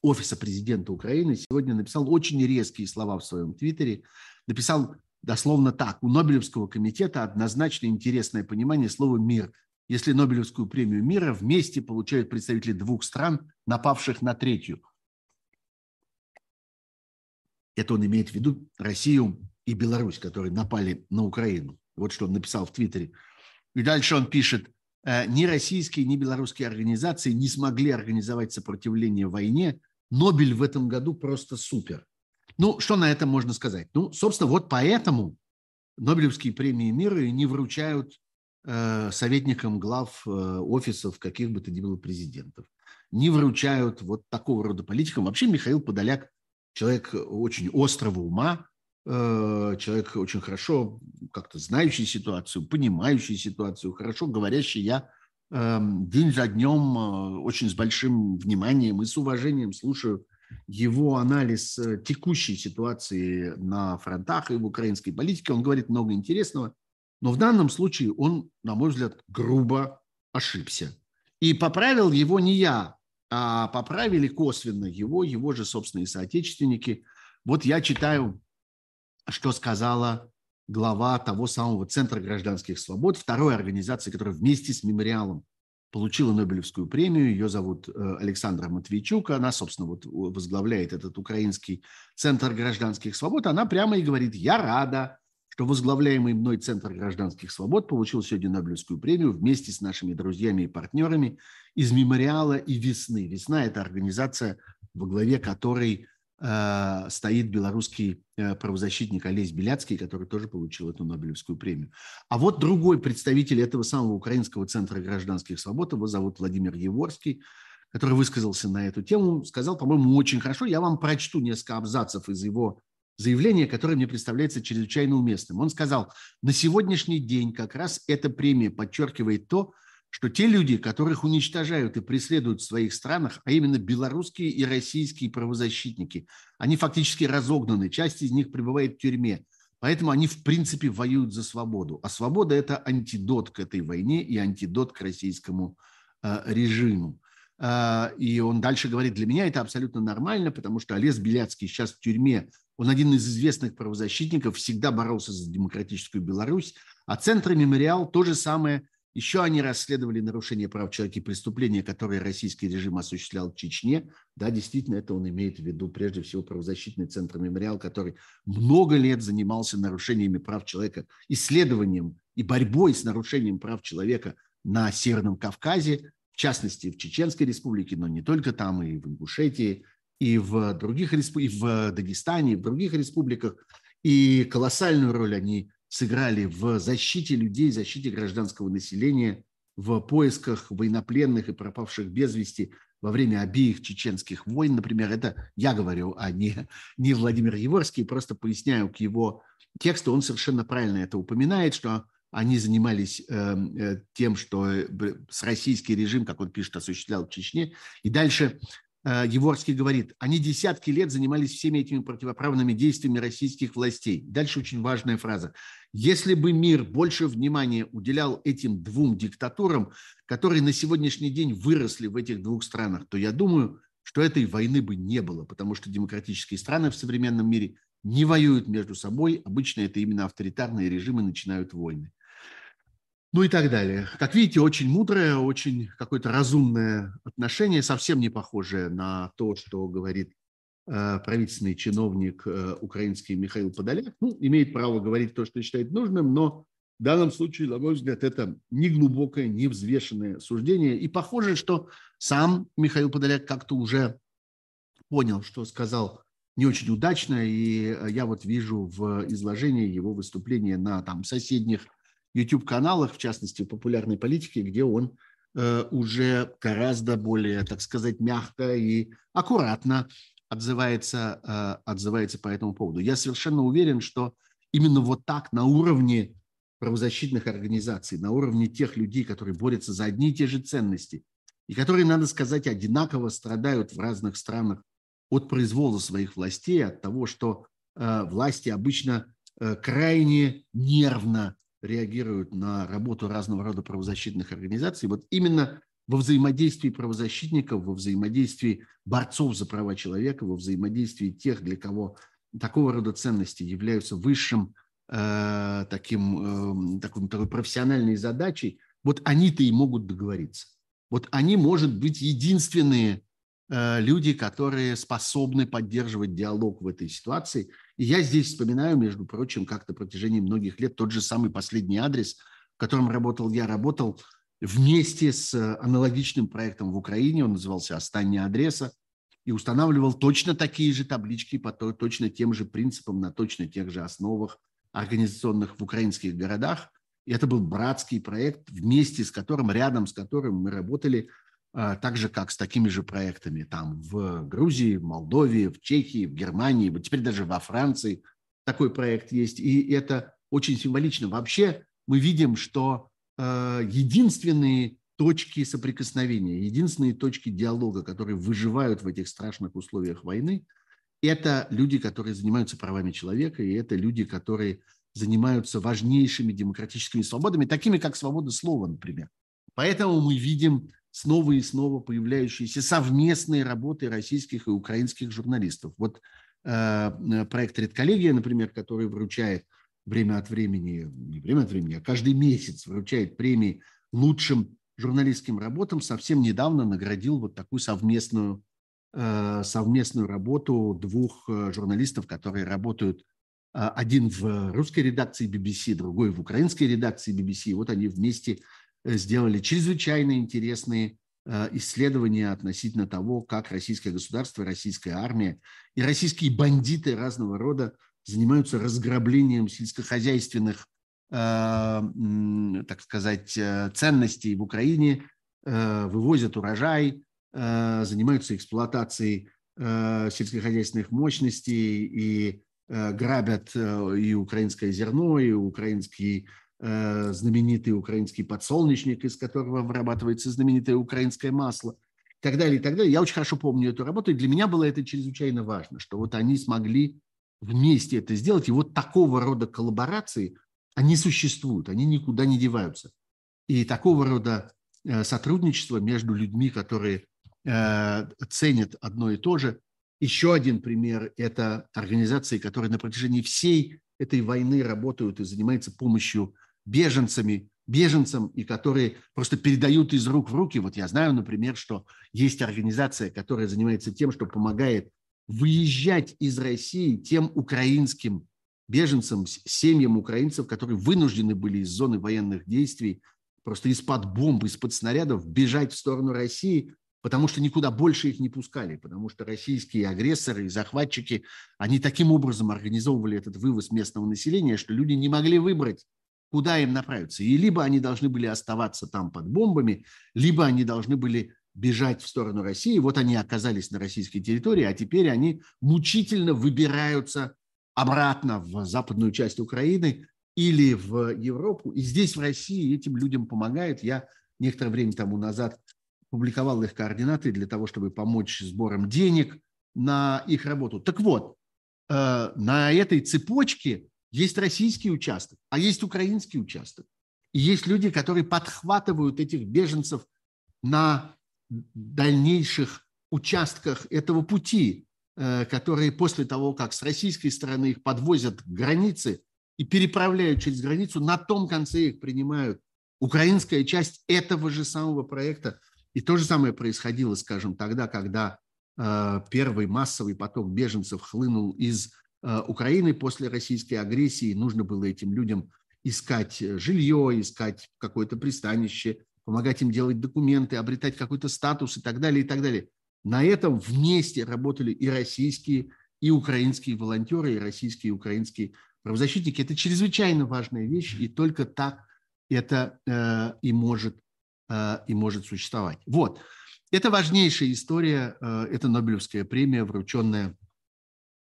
Офиса президента Украины, сегодня написал очень резкие слова в своем твиттере. Написал дословно так: у Нобелевского комитета однозначно интересное понимание слова «мир». Если Нобелевскую премию мира вместе получают представители двух стран, напавших на третью. Это он имеет в виду Россию и Беларусь, которые напали на Украину. Вот что он написал в Твиттере. И дальше он пишет: ни российские, ни белорусские организации не смогли организовать сопротивление войне. Нобель в этом году просто супер. Ну, что на это можно сказать? Ну, собственно, вот поэтому Нобелевские премии мира не вручают э, советникам глав э, офисов каких бы то ни было президентов. Не вручают вот такого рода политикам. Вообще Михаил Подоляк человек очень острого ума, человек очень хорошо как-то знающий ситуацию, понимающий ситуацию, хорошо говорящий. Я день за днем очень с большим вниманием и с уважением слушаю его анализ текущей ситуации на фронтах и в украинской политике. Он говорит много интересного, но в данном случае он, на мой взгляд, грубо ошибся. И поправил его не я, а поправили косвенно его, его же собственные соотечественники. Вот я читаю, что сказала глава того самого Центра гражданских свобод, второй организации, которая вместе с мемориалом получила Нобелевскую премию. Ее зовут Александра Матвейчук. Она, собственно, вот возглавляет этот украинский Центр гражданских свобод. Она прямо и говорит: я рада, что возглавляемый мной Центр гражданских свобод получил сегодня Нобелевскую премию вместе с нашими друзьями и партнерами из мемориала и «Весны». «Весна» — это организация, во главе которой э, стоит белорусский э, правозащитник Олесь Беляцкий, который тоже получил эту Нобелевскую премию. А вот другой представитель этого самого Украинского центра гражданских свобод, его зовут Владимир Яворский, который высказался на эту тему, сказал, по-моему, очень хорошо. Я вам прочту несколько абзацев из его заявление, которое мне представляется чрезвычайно уместным. Он сказал, на сегодняшний день как раз эта премия подчеркивает то, что те люди, которых уничтожают и преследуют в своих странах, а именно белорусские и российские правозащитники, они фактически разогнаны, часть из них пребывает в тюрьме, поэтому они в принципе воюют за свободу. А свобода – это антидот к этой войне и антидот к российскому э, режиму. И он дальше говорит, для меня это абсолютно нормально, потому что Олесь Беляцкий сейчас в тюрьме, он один из известных правозащитников, всегда боролся за демократическую Беларусь, а Центр «Мемориал» то же самое. Еще они расследовали нарушение прав человека и преступления, которые российский режим осуществлял в Чечне. Да, действительно, это он имеет в виду прежде всего правозащитный центр «Мемориал», который много лет занимался нарушениями прав человека, исследованием и борьбой с нарушением прав человека на Северном Кавказе, в частности, в Чеченской республике, но не только там, и в Ингушетии, и в других республик, и в Дагестане, и в других республиках. И колоссальную роль они сыграли в защите людей, защите гражданского населения, в поисках военнопленных и пропавших без вести во время обеих чеченских войн. Например, это я говорю, а не, не Владимир Яворский, просто поясняю к его тексту, он совершенно правильно это упоминает, что они занимались э, тем, что российский режим, как он пишет, осуществлял в Чечне. И дальше э, Яворский говорит, они десятки лет занимались всеми этими противоправными действиями российских властей. Дальше очень важная фраза. Если бы мир больше внимания уделял этим двум диктатурам, которые на сегодняшний день выросли в этих двух странах, то я думаю, что этой войны бы не было, потому что демократические страны в современном мире не воюют между собой. Обычно это именно авторитарные режимы начинают войны. Ну и так далее. Как видите, очень мудрое, очень какое-то разумное отношение, совсем не похожее на то, что говорит э, правительственный чиновник э, украинский Михаил Подоляк. Ну, имеет право говорить то, что считает нужным, но в данном случае, на мой взгляд, это неглубокое, невзвешенное суждение. И похоже, что сам Михаил Подоляк как-то уже понял, что сказал не очень удачно. И я вот вижу в изложении его выступления на там, соседних YouTube-каналах, в частности, в популярной политике, где он э, уже гораздо более, так сказать, мягко и аккуратно отзывается, э, отзывается по этому поводу. Я совершенно уверен, что именно вот так на уровне правозащитных организаций, на уровне тех людей, которые борются за одни и те же ценности, и которые, надо сказать, одинаково страдают в разных странах от произвола своих властей, от того, что э, власти обычно э, крайне нервно реагируют на работу разного рода правозащитных организаций. Вот именно во взаимодействии правозащитников, во взаимодействии борцов за права человека, во взаимодействии тех, для кого такого рода ценности являются высшим э, таким, э, такой, такой профессиональной задачей, вот они-то и могут договориться. Вот они, может быть, единственные э, люди, которые способны поддерживать диалог в этой ситуации. И я здесь вспоминаю, между прочим, как на протяжении многих лет тот же самый «Последний адрес», в котором работал я, работал вместе с аналогичным проектом в Украине, он назывался «Остание адреса», и устанавливал точно такие же таблички по точно тем же принципам, на точно тех же основах организационных в украинских городах. И это был братский проект, вместе с которым, рядом с которым мы работали, так же, как с такими же проектами там в Грузии, в Молдове, в Чехии, в Германии, вот теперь даже во Франции такой проект есть. И это очень символично. Вообще мы видим, что э, единственные точки соприкосновения, единственные точки диалога, которые выживают в этих страшных условиях войны, это люди, которые занимаются правами человека, и это люди, которые занимаются важнейшими демократическими свободами, такими как свобода слова, например. Поэтому мы видим снова и снова появляющиеся совместные работы российских и украинских журналистов. Вот э, проект «Редколлегия», например, который вручает время от времени, не время от времени, а каждый месяц вручает премии лучшим журналистским работам, совсем недавно наградил вот такую совместную, э, совместную работу двух журналистов, которые работают э, один в русской редакции би би си, другой в украинской редакции би би си. Вот они вместе... сделали чрезвычайно интересные исследования относительно того, как российское государство, российская армия и российские бандиты разного рода занимаются разграблением сельскохозяйственных, так сказать, ценностей в Украине, вывозят урожай, занимаются эксплуатацией сельскохозяйственных мощностей и грабят и украинское зерно, и украинский знаменитый украинский подсолнечник, из которого вырабатывается знаменитое украинское масло, и так далее, и так далее. Я очень хорошо помню эту работу, и для меня было это чрезвычайно важно, что вот они смогли вместе это сделать, и вот такого рода коллаборации, они существуют, они никуда не деваются. И такого рода сотрудничество между людьми, которые ценят одно и то же. Еще один пример – это организации, которые на протяжении всей этой войны работают и занимаются помощью беженцами, беженцам, и которые просто передают из рук в руки. Вот я знаю, например, что есть организация, которая занимается тем, что помогает выезжать из России тем украинским беженцам, семьям украинцев, которые вынуждены были из зоны военных действий, просто из-под бомб, из-под снарядов бежать в сторону России, потому что никуда больше их не пускали, потому что российские агрессоры и захватчики, они таким образом организовывали этот вывоз местного населения, что люди не могли выбрать, куда им направиться. И либо они должны были оставаться там под бомбами, либо они должны были бежать в сторону России. Вот они оказались на российской территории, а теперь они мучительно выбираются обратно в западную часть Украины или в Европу. И здесь, в России, этим людям помогают. Я некоторое время тому назад публиковал их координаты для того, чтобы помочь сбором денег на их работу. Так вот, на этой цепочке есть российский участок, а есть украинский участок. И есть люди, которые подхватывают этих беженцев на дальнейших участках этого пути, которые после того, как с российской стороны их подвозят к границе и переправляют через границу, на том конце их принимают. Украинская часть этого же самого проекта. И то же самое происходило, скажем, тогда, когда э, первый массовый поток беженцев хлынул из э, Украины после российской агрессии. Нужно было этим людям искать жилье, искать какое-то пристанище, помогать им делать документы, обретать какой-то статус и так далее, и так далее. На этом вместе работали и российские, и украинские волонтеры, и российские, и украинские правозащитники. Это чрезвычайно важная вещь, и только так это э, и может и может существовать. Вот. Это важнейшая история. Это Нобелевская премия, врученная,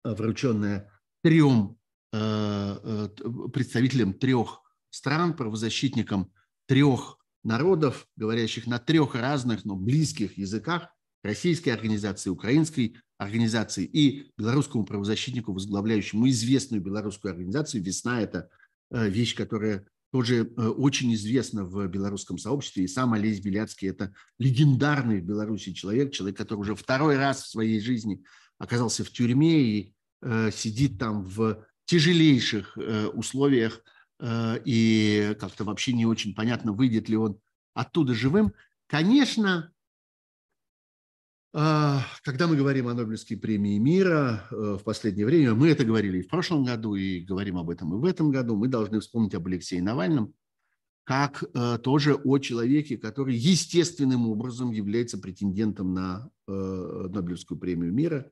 врученная трем представителям трех стран, правозащитникам трех народов, говорящих на трех разных, но близких языках, российской организации, украинской организации и белорусскому правозащитнику, возглавляющему известную белорусскую организацию. «Весна» – это вещь, которая тоже очень известно в белорусском сообществе, и сам Олесь Беляцкий – это легендарный в Беларуси человек, человек, который уже второй раз в своей жизни оказался в тюрьме и э, сидит там в тяжелейших э, условиях, э, и как-то вообще не очень понятно, выйдет ли он оттуда живым. Конечно, э, когда мы говорим о Нобелевской премии мира э, в последнее время, мы это говорили и в прошлом году, и говорим об этом и в этом году, мы должны вспомнить об Алексее Навальном, как э, тоже о человеке, который естественным образом является претендентом на э, Нобелевскую премию мира.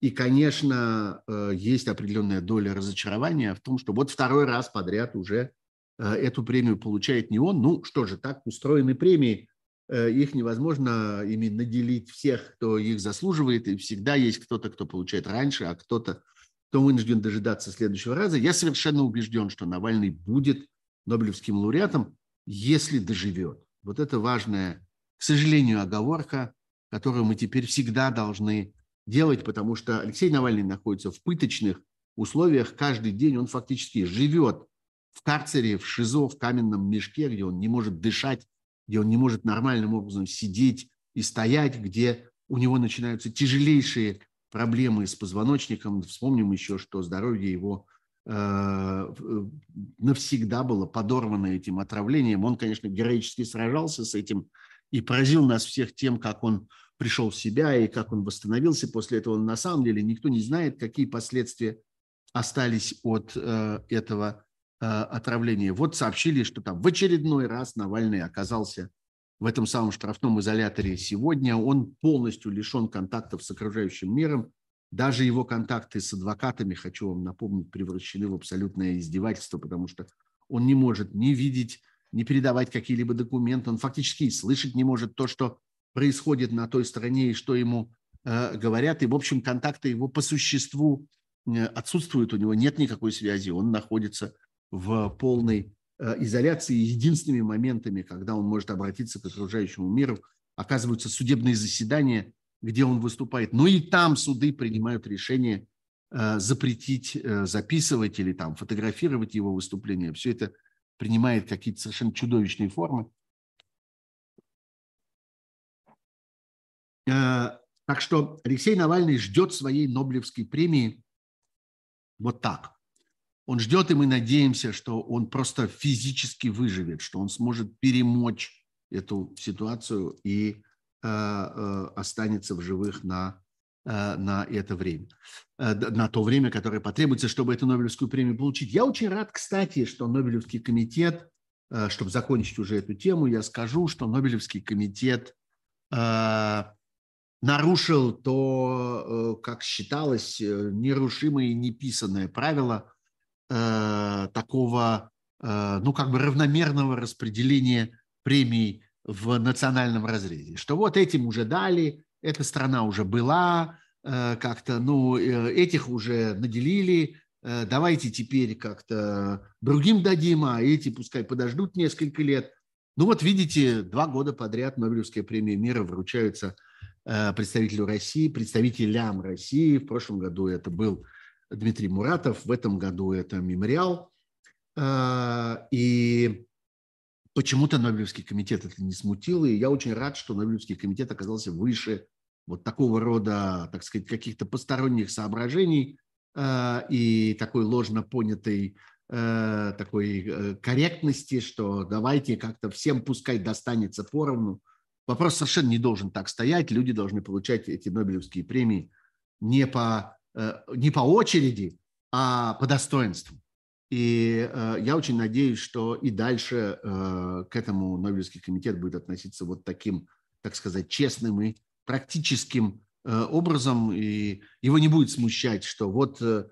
И, конечно, э, есть определенная доля разочарования в том, что вот второй раз подряд уже э, эту премию получает не он. Ну что же, так устроены премии. Их невозможно именно делить всех, кто их заслуживает, и всегда есть кто-то, кто получает раньше, а кто-то, кто вынужден дожидаться следующего раза. Я совершенно убежден, что Навальный будет Нобелевским лауреатом, если доживет. Вот это важная, к сожалению, оговорка, которую мы теперь всегда должны делать, потому что Алексей Навальный находится в пыточных условиях каждый день, он фактически живет в карцере, в ШИЗО, в каменном мешке, где он не может дышать, где он не может нормальным образом сидеть и стоять, где у него начинаются тяжелейшие проблемы с позвоночником. Вспомним еще, что здоровье его э, навсегда было подорвано этим отравлением. Он, конечно, героически сражался с этим и поразил нас всех тем, как он пришел в себя и как он восстановился. После этого он, на самом деле, никто не знает, какие последствия остались от э, этого отравление. Вот сообщили, что там в очередной раз Навальный оказался в этом самом штрафном изоляторе сегодня, он полностью лишен контактов с окружающим миром. Даже его контакты с адвокатами, хочу вам напомнить, превращены в абсолютное издевательство, потому что он не может ни видеть, ни передавать какие-либо документы. Он фактически слышать не может то, что происходит на той стороне и что ему э, говорят. И, в общем, контакты его по существу э, отсутствуют. У него нет никакой связи. Он находится в полной э, изоляции. Единственными моментами, когда он может обратиться к окружающему миру, оказываются судебные заседания, где он выступает. Но и там суды принимают решение э, запретить э, записывать или там, фотографировать его выступление. Все это принимает какие-то совершенно чудовищные формы. Э, так что Алексей Навальный ждет своей Нобелевской премии вот так. Он ждет, и мы надеемся, что он просто физически выживет, что он сможет перемочь эту ситуацию и останется в живых на, на это время, на то время, которое потребуется, чтобы эту Нобелевскую премию получить. Я очень рад, кстати, что Нобелевский комитет, чтобы закончить уже эту тему, я скажу, что Нобелевский комитет нарушил то, как считалось, нерушимое и неписанное правило такого, ну, как бы равномерного распределения премий в национальном разрезе, что вот этим уже дали, эта страна уже была, как-то, ну, этих уже наделили, давайте теперь как-то другим дадим, а эти пускай подождут несколько лет. Ну вот видите, два года подряд Нобелевская премия мира вручается представителю России, представителям России. В прошлом году это был Дмитрий Муратов, в этом году это «Мемориал». И почему-то Нобелевский комитет это не смутило, и я очень рад, что Нобелевский комитет оказался выше вот такого рода, так сказать, каких-то посторонних соображений э, и такой ложно понятой э, такой э, корректности, что давайте как-то всем пускай достанется поровну. Вопрос совершенно не должен так стоять, люди должны получать эти Нобелевские премии не по, э, не по очереди, а по достоинству. И э, я очень надеюсь, что и дальше э, к этому Нобелевский комитет будет относиться вот таким, так сказать, честным и практическим э, образом. И его не будет смущать, что вот э,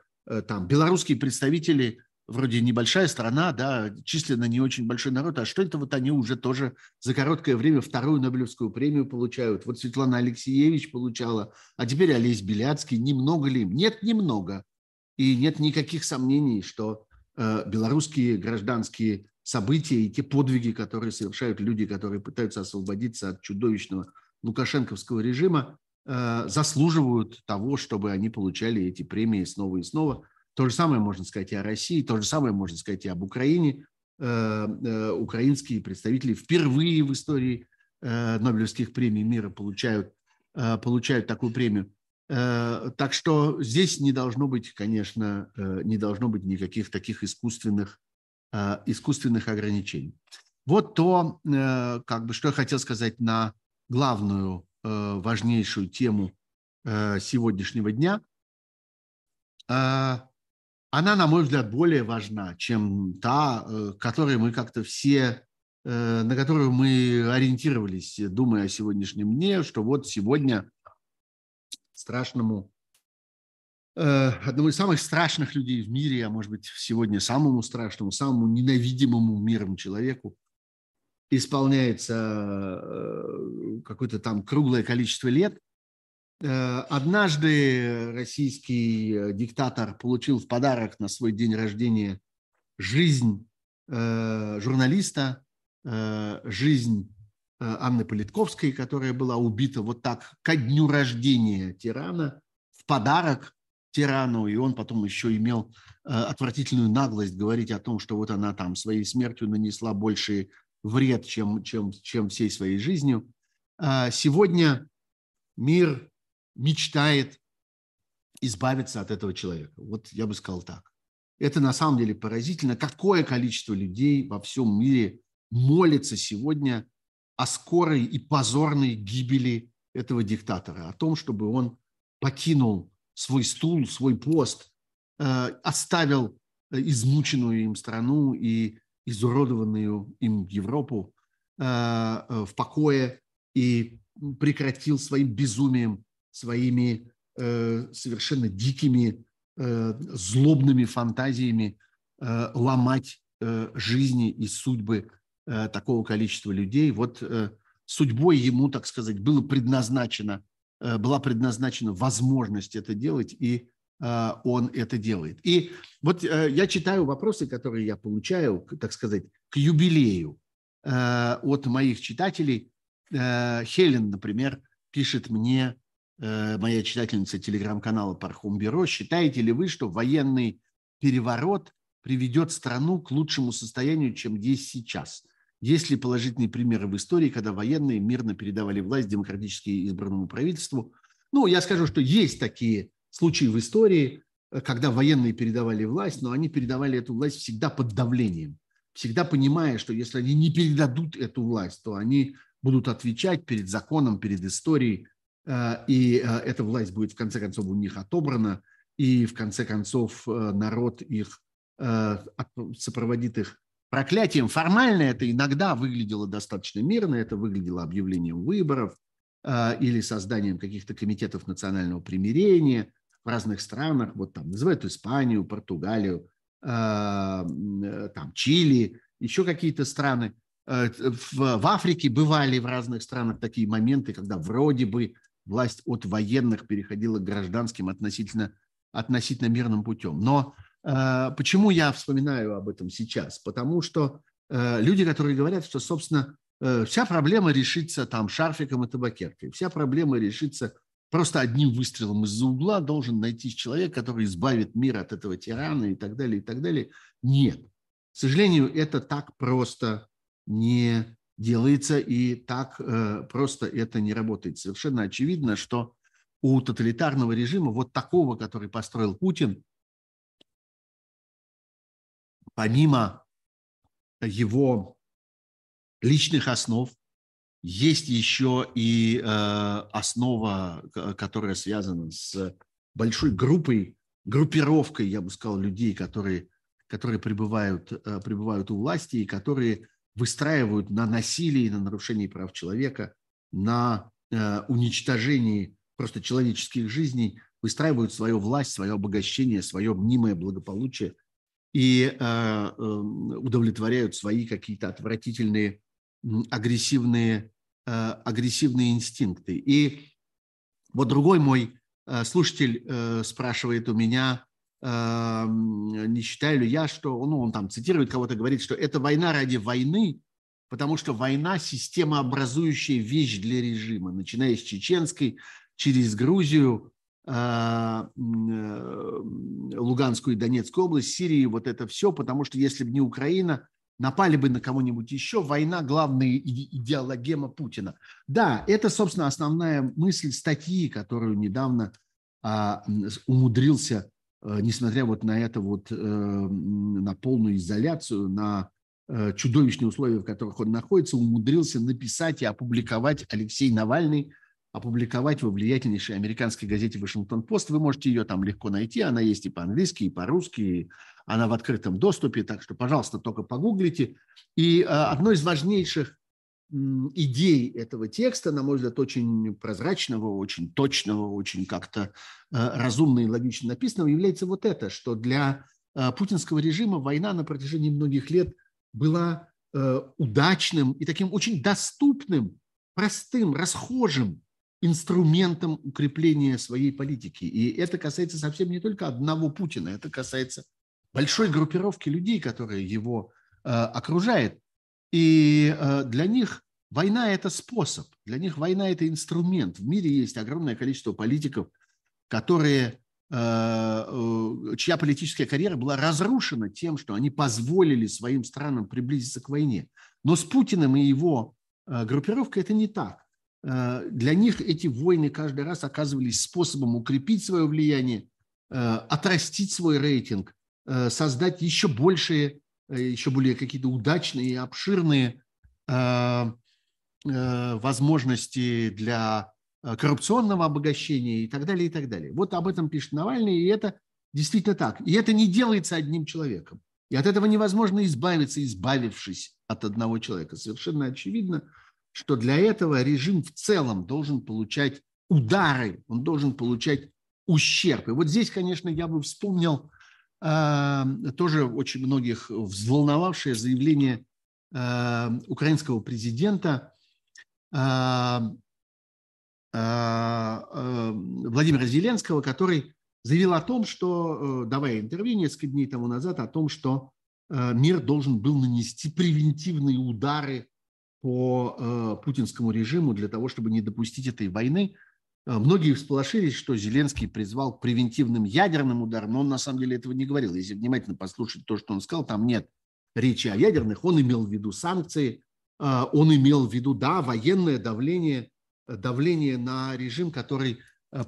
там белорусские представители, вроде небольшая страна, да, численно не очень большой народ, а что это вот они уже тоже за короткое время вторую Нобелевскую премию получают. Вот Светлана Алексеевич получала, а теперь Олесь Беляцкий. Немного ли им? Нет, немного. И нет никаких сомнений, что белорусские гражданские события и те подвиги, которые совершают люди, которые пытаются освободиться от чудовищного лукашенковского режима, заслуживают того, чтобы они получали эти премии снова и снова. То же самое можно сказать и о России, то же самое можно сказать и об Украине. Украинские представители впервые в истории Нобелевских премий мира получают, получают такую премию. Так что здесь не должно быть, конечно, не должно быть никаких таких искусственных, искусственных ограничений. Вот то, как бы, что я хотел сказать на главную, важнейшую тему сегодняшнего дня. Она, на мой взгляд, более важна, чем та, которой мы как-то все, на которую мы ориентировались, думая о сегодняшнем дне, что вот сегодня страшному, одному из самых страшных людей в мире, а может быть сегодня самому страшному, самому ненавидимому миром человеку, исполняется какое-то там круглое количество лет. Однажды российский диктатор получил в подарок на свой день рождения жизнь журналиста, жизнь Анны Политковской, которая была убита вот так ко дню рождения тирана, в подарок тирану, и он потом еще имел э, отвратительную наглость говорить о том, что вот она там своей смертью нанесла больший вред, чем, чем, чем всей своей жизнью. А сегодня мир мечтает избавиться от этого человека. Вот я бы сказал так. Это на самом деле поразительно, какое количество людей во всем мире молится сегодня о скорой и позорной гибели этого диктатора, о том, чтобы он покинул свой стул, свой пост, оставил измученную им страну и изуродованную им Европу в покое и прекратил своим безумием, своими совершенно дикими, злобными фантазиями ломать жизни и судьбы такого количества людей. Вот судьбой ему, так сказать, было предназначено, была предназначена возможность это делать, и он это делает. И вот я читаю вопросы, которые я получаю, так сказать, к юбилею от моих читателей. Хелен, например, пишет мне, моя читательница телеграм-канала Пархомбюро: считаете ли вы, что военный переворот приведет страну к лучшему состоянию, чем есть сейчас? Есть ли положительные примеры в истории, когда военные мирно передавали власть демократически избранному правительству? Ну, я скажу, что есть такие случаи в истории, когда военные передавали власть, но они передавали эту власть всегда под давлением, всегда понимая, что если они не передадут эту власть, то они будут отвечать перед законом, перед историей, и эта власть будет в конце концов у них отобрана, и в конце концов народ их сопроводит их проклятием. Формально это иногда выглядело достаточно мирно, это выглядело объявлением выборов э, или созданием каких-то комитетов национального примирения в разных странах, вот там называют Испанию, Португалию, э, там Чили, еще какие-то страны. Э, в, в Африке бывали в разных странах такие моменты, когда вроде бы власть от военных переходила к гражданским относительно, относительно мирным путем. Но почему я вспоминаю об этом сейчас? Потому что э, люди, которые говорят, что, собственно, э, вся проблема решится там шарфиком и табакеркой, вся проблема решится просто одним выстрелом из-за угла, должен найтись человек, который избавит мир от этого тирана и так далее, и так далее. Нет. К сожалению, это так просто не делается и так э, просто это не работает. Совершенно очевидно, что у тоталитарного режима, вот такого, который построил Путин, помимо его личных основ, есть еще и э, основа, которая связана с большой группой, группировкой, я бы сказал, людей, которые, которые пребывают, э, пребывают у власти и которые выстраивают на насилии, на нарушении прав человека, на э, уничтожении просто человеческих жизней, выстраивают свою власть, свое обогащение, свое мнимое благополучие и э, удовлетворяют свои какие-то отвратительные, агрессивные, э, агрессивные инстинкты. И вот другой мой э, слушатель э, спрашивает у меня, э, не считаю ли я, что, ну, он там цитирует кого-то, говорит, что это война ради войны, потому что война – системообразующая вещь для режима, начиная с чеченской, через Грузию, Луганскую и Донецкую область, Сирии, вот это все, потому что если бы не Украина, напали бы на кого-нибудь еще. Война – главная идеологема Путина. Да, это, собственно, основная мысль статьи, которую недавно а, умудрился, а, несмотря вот на это вот, а, на полную изоляцию, на а, чудовищные условия, в которых он находится, умудрился написать и опубликовать Алексей Навальный, опубликовать во влиятельнейшей американской газете «Вашингтон-Пост». Вы можете ее там легко найти, она есть и по-английски, и по-русски, она в открытом доступе, так что, пожалуйста, только погуглите. И одной из важнейших идей этого текста, на мой взгляд, очень прозрачного, очень точного, очень как-то разумно и логично написанного, является вот это, что для путинского режима война на протяжении многих лет была удачным и таким очень доступным, простым, расхожим инструментом укрепления своей политики. И это касается совсем не только одного Путина, это касается большой группировки людей, которые его э, окружает. И э, для них война – это способ, для них война – это инструмент. В мире есть огромное количество политиков, которые, э, э, чья политическая карьера была разрушена тем, что они позволили своим странам приблизиться к войне. Но с Путиным и его э, группировкой это не так. Для них эти войны каждый раз оказывались способом укрепить свое влияние, отрастить свой рейтинг, создать еще большие, еще более какие-то удачные и обширные возможности для коррупционного обогащения и так далее, и так далее. Вот об этом пишет Навальный, и это действительно так. И это не делается одним человеком. И от этого невозможно избавиться, избавившись от одного человека. Совершенно очевидно, что для этого режим в целом должен получать удары, он должен получать ущерб. И вот здесь, конечно, я бы вспомнил э, тоже очень многих взволновавшее заявление э, украинского президента э, э, э, Владимира Зеленского, который заявил о том, что, э, давая интервью несколько дней тому назад, о том, что э, мир должен был нанести превентивные удары по э, путинскому режиму для того, чтобы не допустить этой войны. Многие всполошились, что Зеленский призвал к превентивным ядерным ударам, но он на самом деле этого не говорил. Если внимательно послушать то, что он сказал, там нет речи о ядерных. Он имел в виду санкции, он имел в виду, да, военное давление, давление на режим, который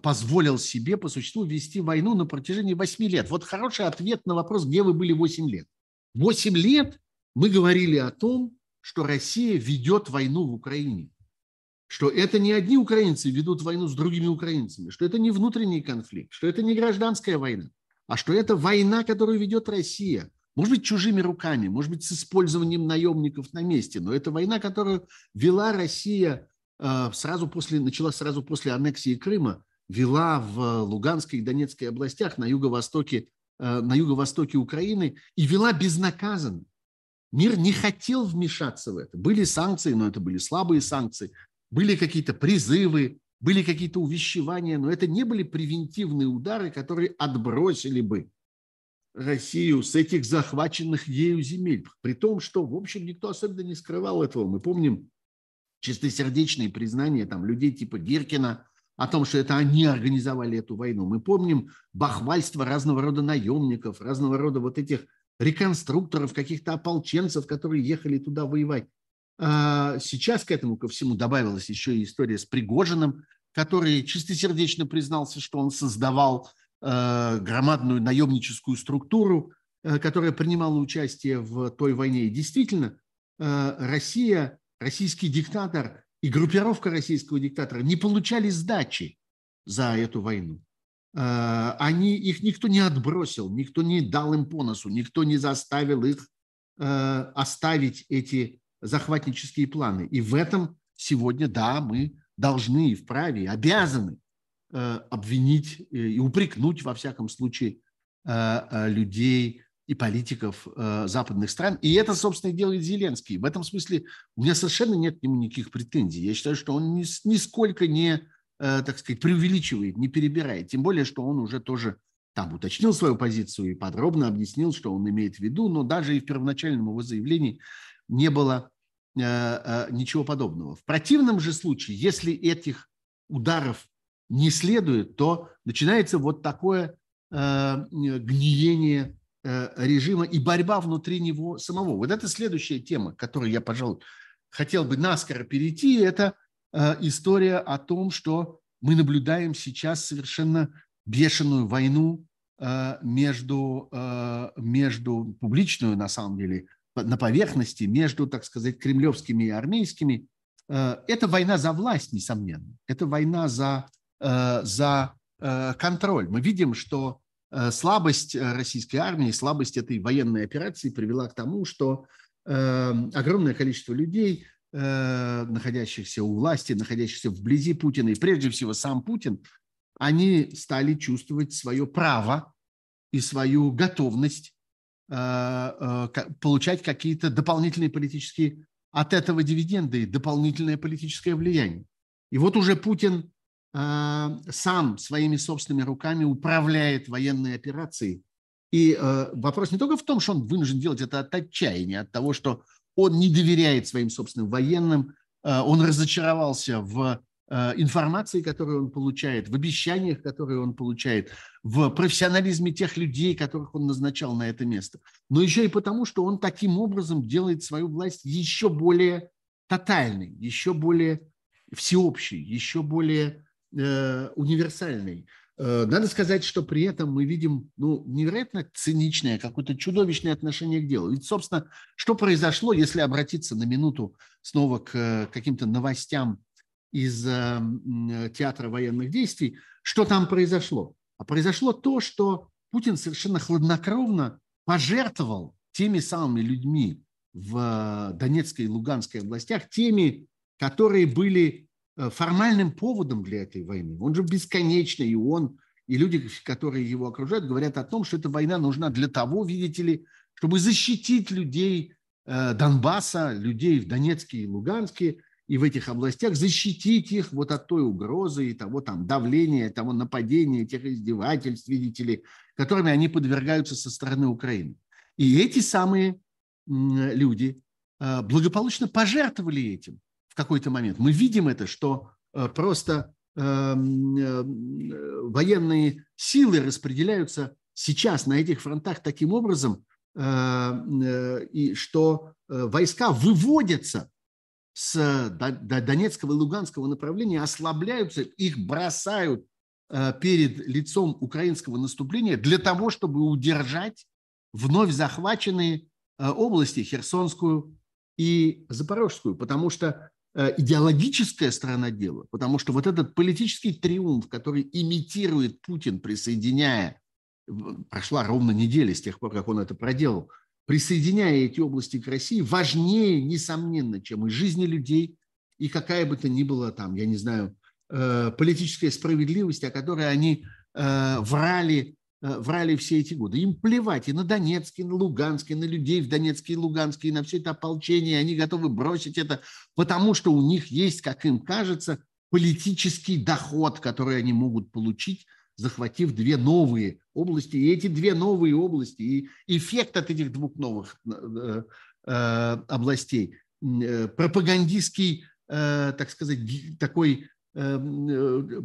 позволил себе по существу вести войну на протяжении восьми лет. Вот хороший ответ на вопрос, где вы были восемь лет. восемь лет мы говорили о том, что Россия ведет войну в Украине, что это не одни украинцы ведут войну с другими украинцами, что это не внутренний конфликт, что это не гражданская война, а что это война, которую ведет Россия. Может быть, чужими руками, может быть, с использованием наемников на месте, но это война, которую вела Россия, сразу после, началась сразу после аннексии Крыма, вела в Луганской и Донецкой областях, на юго-востоке, на юго-востоке Украины, и вела безнаказанно. Мир не хотел вмешаться в это. Были санкции, но это были слабые санкции. Были какие-то призывы, были какие-то увещевания, но это не были превентивные удары, которые отбросили бы Россию с этих захваченных ею земель. При том, что, в общем, никто особенно не скрывал этого. Мы помним чистосердечные признания там, людей типа Гиркина о том, что это они организовали эту войну. Мы помним бахвальство разного рода наемников, разного рода вот этих реконструкторов, каких-то ополченцев, которые ехали туда воевать. Сейчас к этому ко всему добавилась еще и история с Пригожиным, который чистосердечно признался, что он создавал громадную наемническую структуру, которая принимала участие в той войне. И действительно, Россия, российский диктатор и группировка российского диктатора не получали сдачи за эту войну. Они, их никто не отбросил, никто не дал им по носу, никто не заставил их оставить эти захватнические планы. И в этом сегодня, да, мы должны и вправе, и обязаны э, обвинить и упрекнуть, во всяком случае, э, людей и политиков э, западных стран. И это, собственно, и делает Зеленский. В этом смысле у меня совершенно нет к нему никаких претензий. Я считаю, что он нисколько не, э, так сказать, преувеличивает, не перебирает. Тем более, что он уже тоже там уточнил свою позицию и подробно объяснил, что он имеет в виду. Но даже и в первоначальном его заявлении не было ничего подобного. В противном же случае, если этих ударов не следует, то начинается вот такое гниение режима и борьба внутри него самого. Вот это следующая тема, к которой я, пожалуй, хотел бы наскоро перейти. Это история о том, что мы наблюдаем сейчас совершенно бешеную войну между, между публичную, на самом деле, на поверхности между, так сказать, кремлевскими и армейскими. Это война за власть, несомненно. Это война за, за контроль. Мы видим, что слабость российской армии, слабость этой военной операции привела к тому, что огромное количество людей, находящихся у власти, находящихся вблизи Путина, и прежде всего сам Путин, они стали чувствовать свое право и свою готовность получать какие-то дополнительные политические от этого дивиденды и дополнительное политическое влияние. И вот уже Путин э, сам своими собственными руками управляет военной операцией. И э, вопрос не только в том, что он вынужден делать это от отчаяния, от того, что он не доверяет своим собственным военным, э, он разочаровался в э, информации, которую он получает, в обещаниях, которые он получает, в профессионализме тех людей, которых он назначал на это место, но еще и потому, что он таким образом делает свою власть еще более тотальной, еще более всеобщей, еще более э, универсальной. Э, надо сказать, что при этом мы видим ну, невероятно циничное, какое-то чудовищное отношение к делу. Ведь, собственно, что произошло, если обратиться на минуту снова к каким-то новостям из э, театра военных действий, что там произошло? А произошло то, что Путин совершенно хладнокровно пожертвовал теми самыми людьми в Донецкой и Луганской областях, теми, которые были формальным поводом для этой войны. Он же бесконечный, и он, и люди, которые его окружают, говорят о том, что эта война нужна для того, видите ли, чтобы защитить людей Донбасса, людей в Донецке и Луганске, и в этих областях, защитить их вот от той угрозы и того там давления, того нападения, тех издевательств, видите ли, которыми они подвергаются со стороны Украины. И эти самые люди благополучно пожертвовали этим в какой-то момент. Мы видим это, что просто военные силы распределяются сейчас на этих фронтах таким образом, и что войска выводятся с Донецкого и Луганского направления, ослабляются, их бросают перед лицом украинского наступления для того, чтобы удержать вновь захваченные области Херсонскую и Запорожскую, потому что идеологическая сторона дела, потому что вот этот политический триумф, который имитирует Путин, присоединяя, прошла ровно неделя с тех пор, как он это проделал, присоединяя эти области к России, важнее, несомненно, чем и жизни людей, и какая бы то ни была там, я не знаю, политическая справедливость, о которой они врали, врали все эти годы. Им плевать и на Донецк, и на Луганск, и на людей в Донецке и Луганске, и на все это ополчение. Они готовы бросить это, потому что у них есть, как им кажется, политический доход, который они могут получить, захватив две новые области. И эти две новые области, и эффект от этих двух новых э, э, областей, э, пропагандистский, э, так сказать, такой э, э,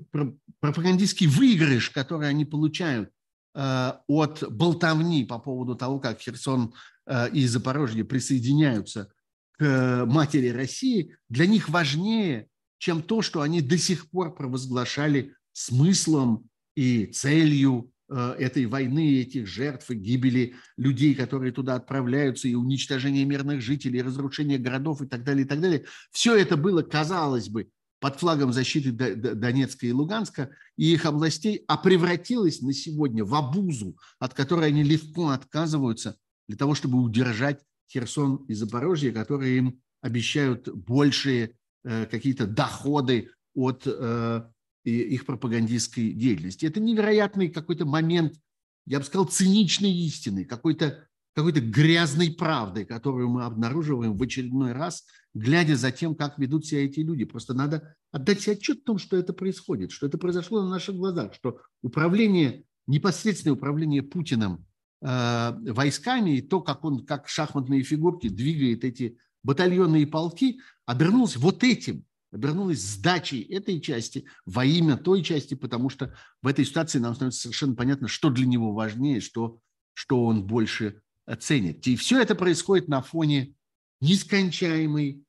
пропагандистский выигрыш, который они получают э, от болтовни по поводу того, как Херсон э, и Запорожье присоединяются к э, матери России, для них важнее, чем то, что они до сих пор провозглашали смыслом и целью э, этой войны, этих жертв и гибели людей, которые туда отправляются, и уничтожение мирных жителей, и разрушение городов и так далее, и так далее. Все это было, казалось бы, под флагом защиты Донецка и Луганска и их областей, а превратилось на сегодня в обузу, от которой они легко отказываются для того, чтобы удержать Херсон и Запорожье, которые им обещают большие э, какие-то доходы от э, их пропагандистской деятельности. Это невероятный какой-то момент, я бы сказал, циничной истины, какой-то, какой-то грязной правды, которую мы обнаруживаем в очередной раз, глядя за тем, как ведут себя эти люди. Просто надо отдать себе отчет в том, что это происходит, что это произошло на наших глазах, что управление, непосредственное управление Путиным э, войсками и то, как он, как шахматные фигурки, двигает эти батальоны и полки, обернулось вот этим. Обернулась сдачей этой части во имя той части, потому что в этой ситуации нам становится совершенно понятно, что для него важнее, что, что он больше ценит. И все это происходит на фоне нескончаемой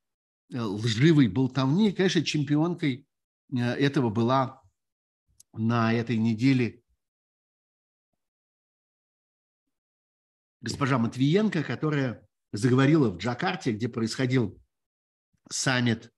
лживой болтовни. Конечно, чемпионкой этого была на этой неделе госпожа Матвиенко, которая заговорила в Джакарте, где происходил саммит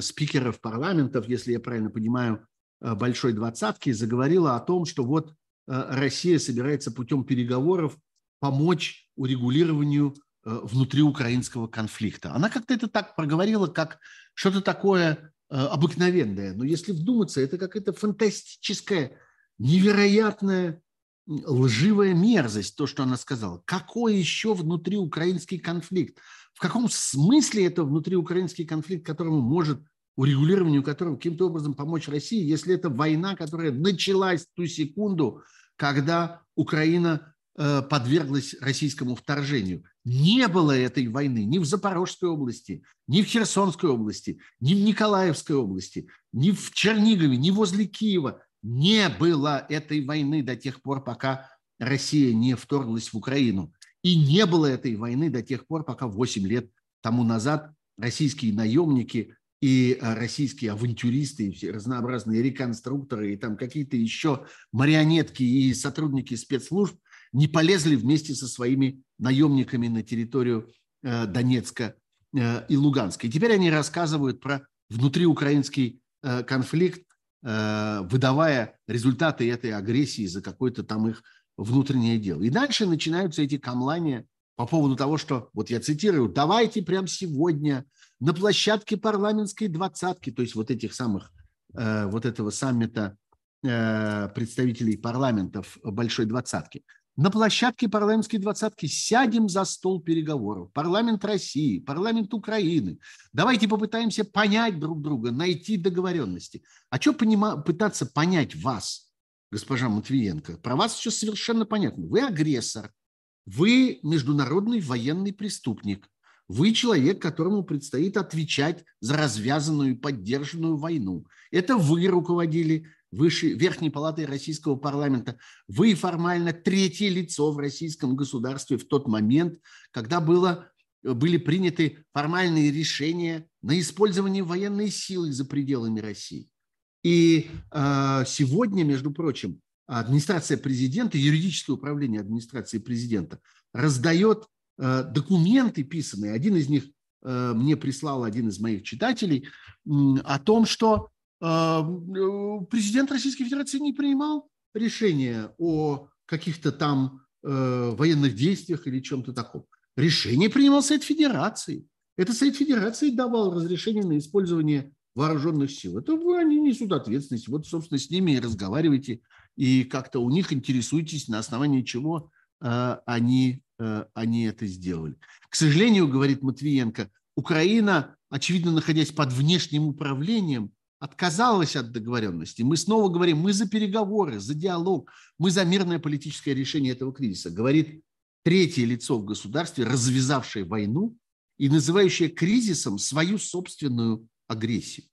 спикеров парламентов, если я правильно понимаю, большой двадцатки, заговорила о том, что вот Россия собирается путем переговоров помочь урегулированию внутриукраинского конфликта. Она как-то это так проговорила, как что-то такое обыкновенное. Но если вдуматься, это какая-то фантастическая, невероятная, лживая мерзость, то, что она сказала. Какой еще внутриукраинский конфликт? В каком смысле это внутриукраинский конфликт, которому может, урегулированию которого каким-то образом помочь России, если это война, которая началась в ту секунду, когда Украина э, подверглась российскому вторжению? Не было этой войны ни в Запорожской области, ни в Херсонской области, ни в Николаевской области, ни в Чернигове, ни возле Киева. Не было этой войны до тех пор, пока Россия не вторглась в Украину. И не было этой войны до тех пор, пока восемь лет тому назад российские наемники и российские авантюристы, и все разнообразные реконструкторы, и там какие-то еще марионетки и сотрудники спецслужб не полезли вместе со своими наемниками на территорию Донецка и Луганска. И теперь они рассказывают про внутриукраинский конфликт, выдавая результаты этой агрессии за какой-то там их внутреннее дело. И дальше начинаются эти камлания по поводу того, что, вот я цитирую, давайте прямо сегодня на площадке парламентской двадцатки, то есть вот этих самых, э, вот этого саммита э, представителей парламентов Большой двадцатки, на площадке парламентской двадцатки сядем за стол переговоров. Парламент России, парламент Украины. Давайте попытаемся понять друг друга, найти договоренности. А что понима- пытаться понять вас, госпожа Матвиенко? Про вас все совершенно понятно. Вы агрессор, вы международный военный преступник, вы человек, которому предстоит отвечать за развязанную и поддержанную войну. Это вы руководили Высшей, Верхней палатой российского парламента. Вы формально третье лицо в российском государстве в тот момент, когда было, были приняты формальные решения на использование военной силы за пределами России. И э, сегодня, между прочим, администрация президента, юридическое управление администрации президента раздает э, документы писанные. Один из них э, мне прислал один из моих читателей э, о том, что президент Российской Федерации не принимал решения о каких-то там э, военных действиях или чем-то таком. Решение принимал Совет Федерации. Это Совет Федерации давал разрешение на использование вооруженных сил. Это они несут ответственность. Вот, собственно, с ними и разговаривайте, и как-то у них интересуйтесь, на основании чего э, они, э, они это сделали. К сожалению, говорит Матвиенко, Украина, очевидно, находясь под внешним управлением, отказалась от договоренности. Мы снова говорим, мы за переговоры, за диалог, мы за мирное политическое решение этого кризиса, говорит третье лицо в государстве, развязавшее войну и называющее кризисом свою собственную агрессию.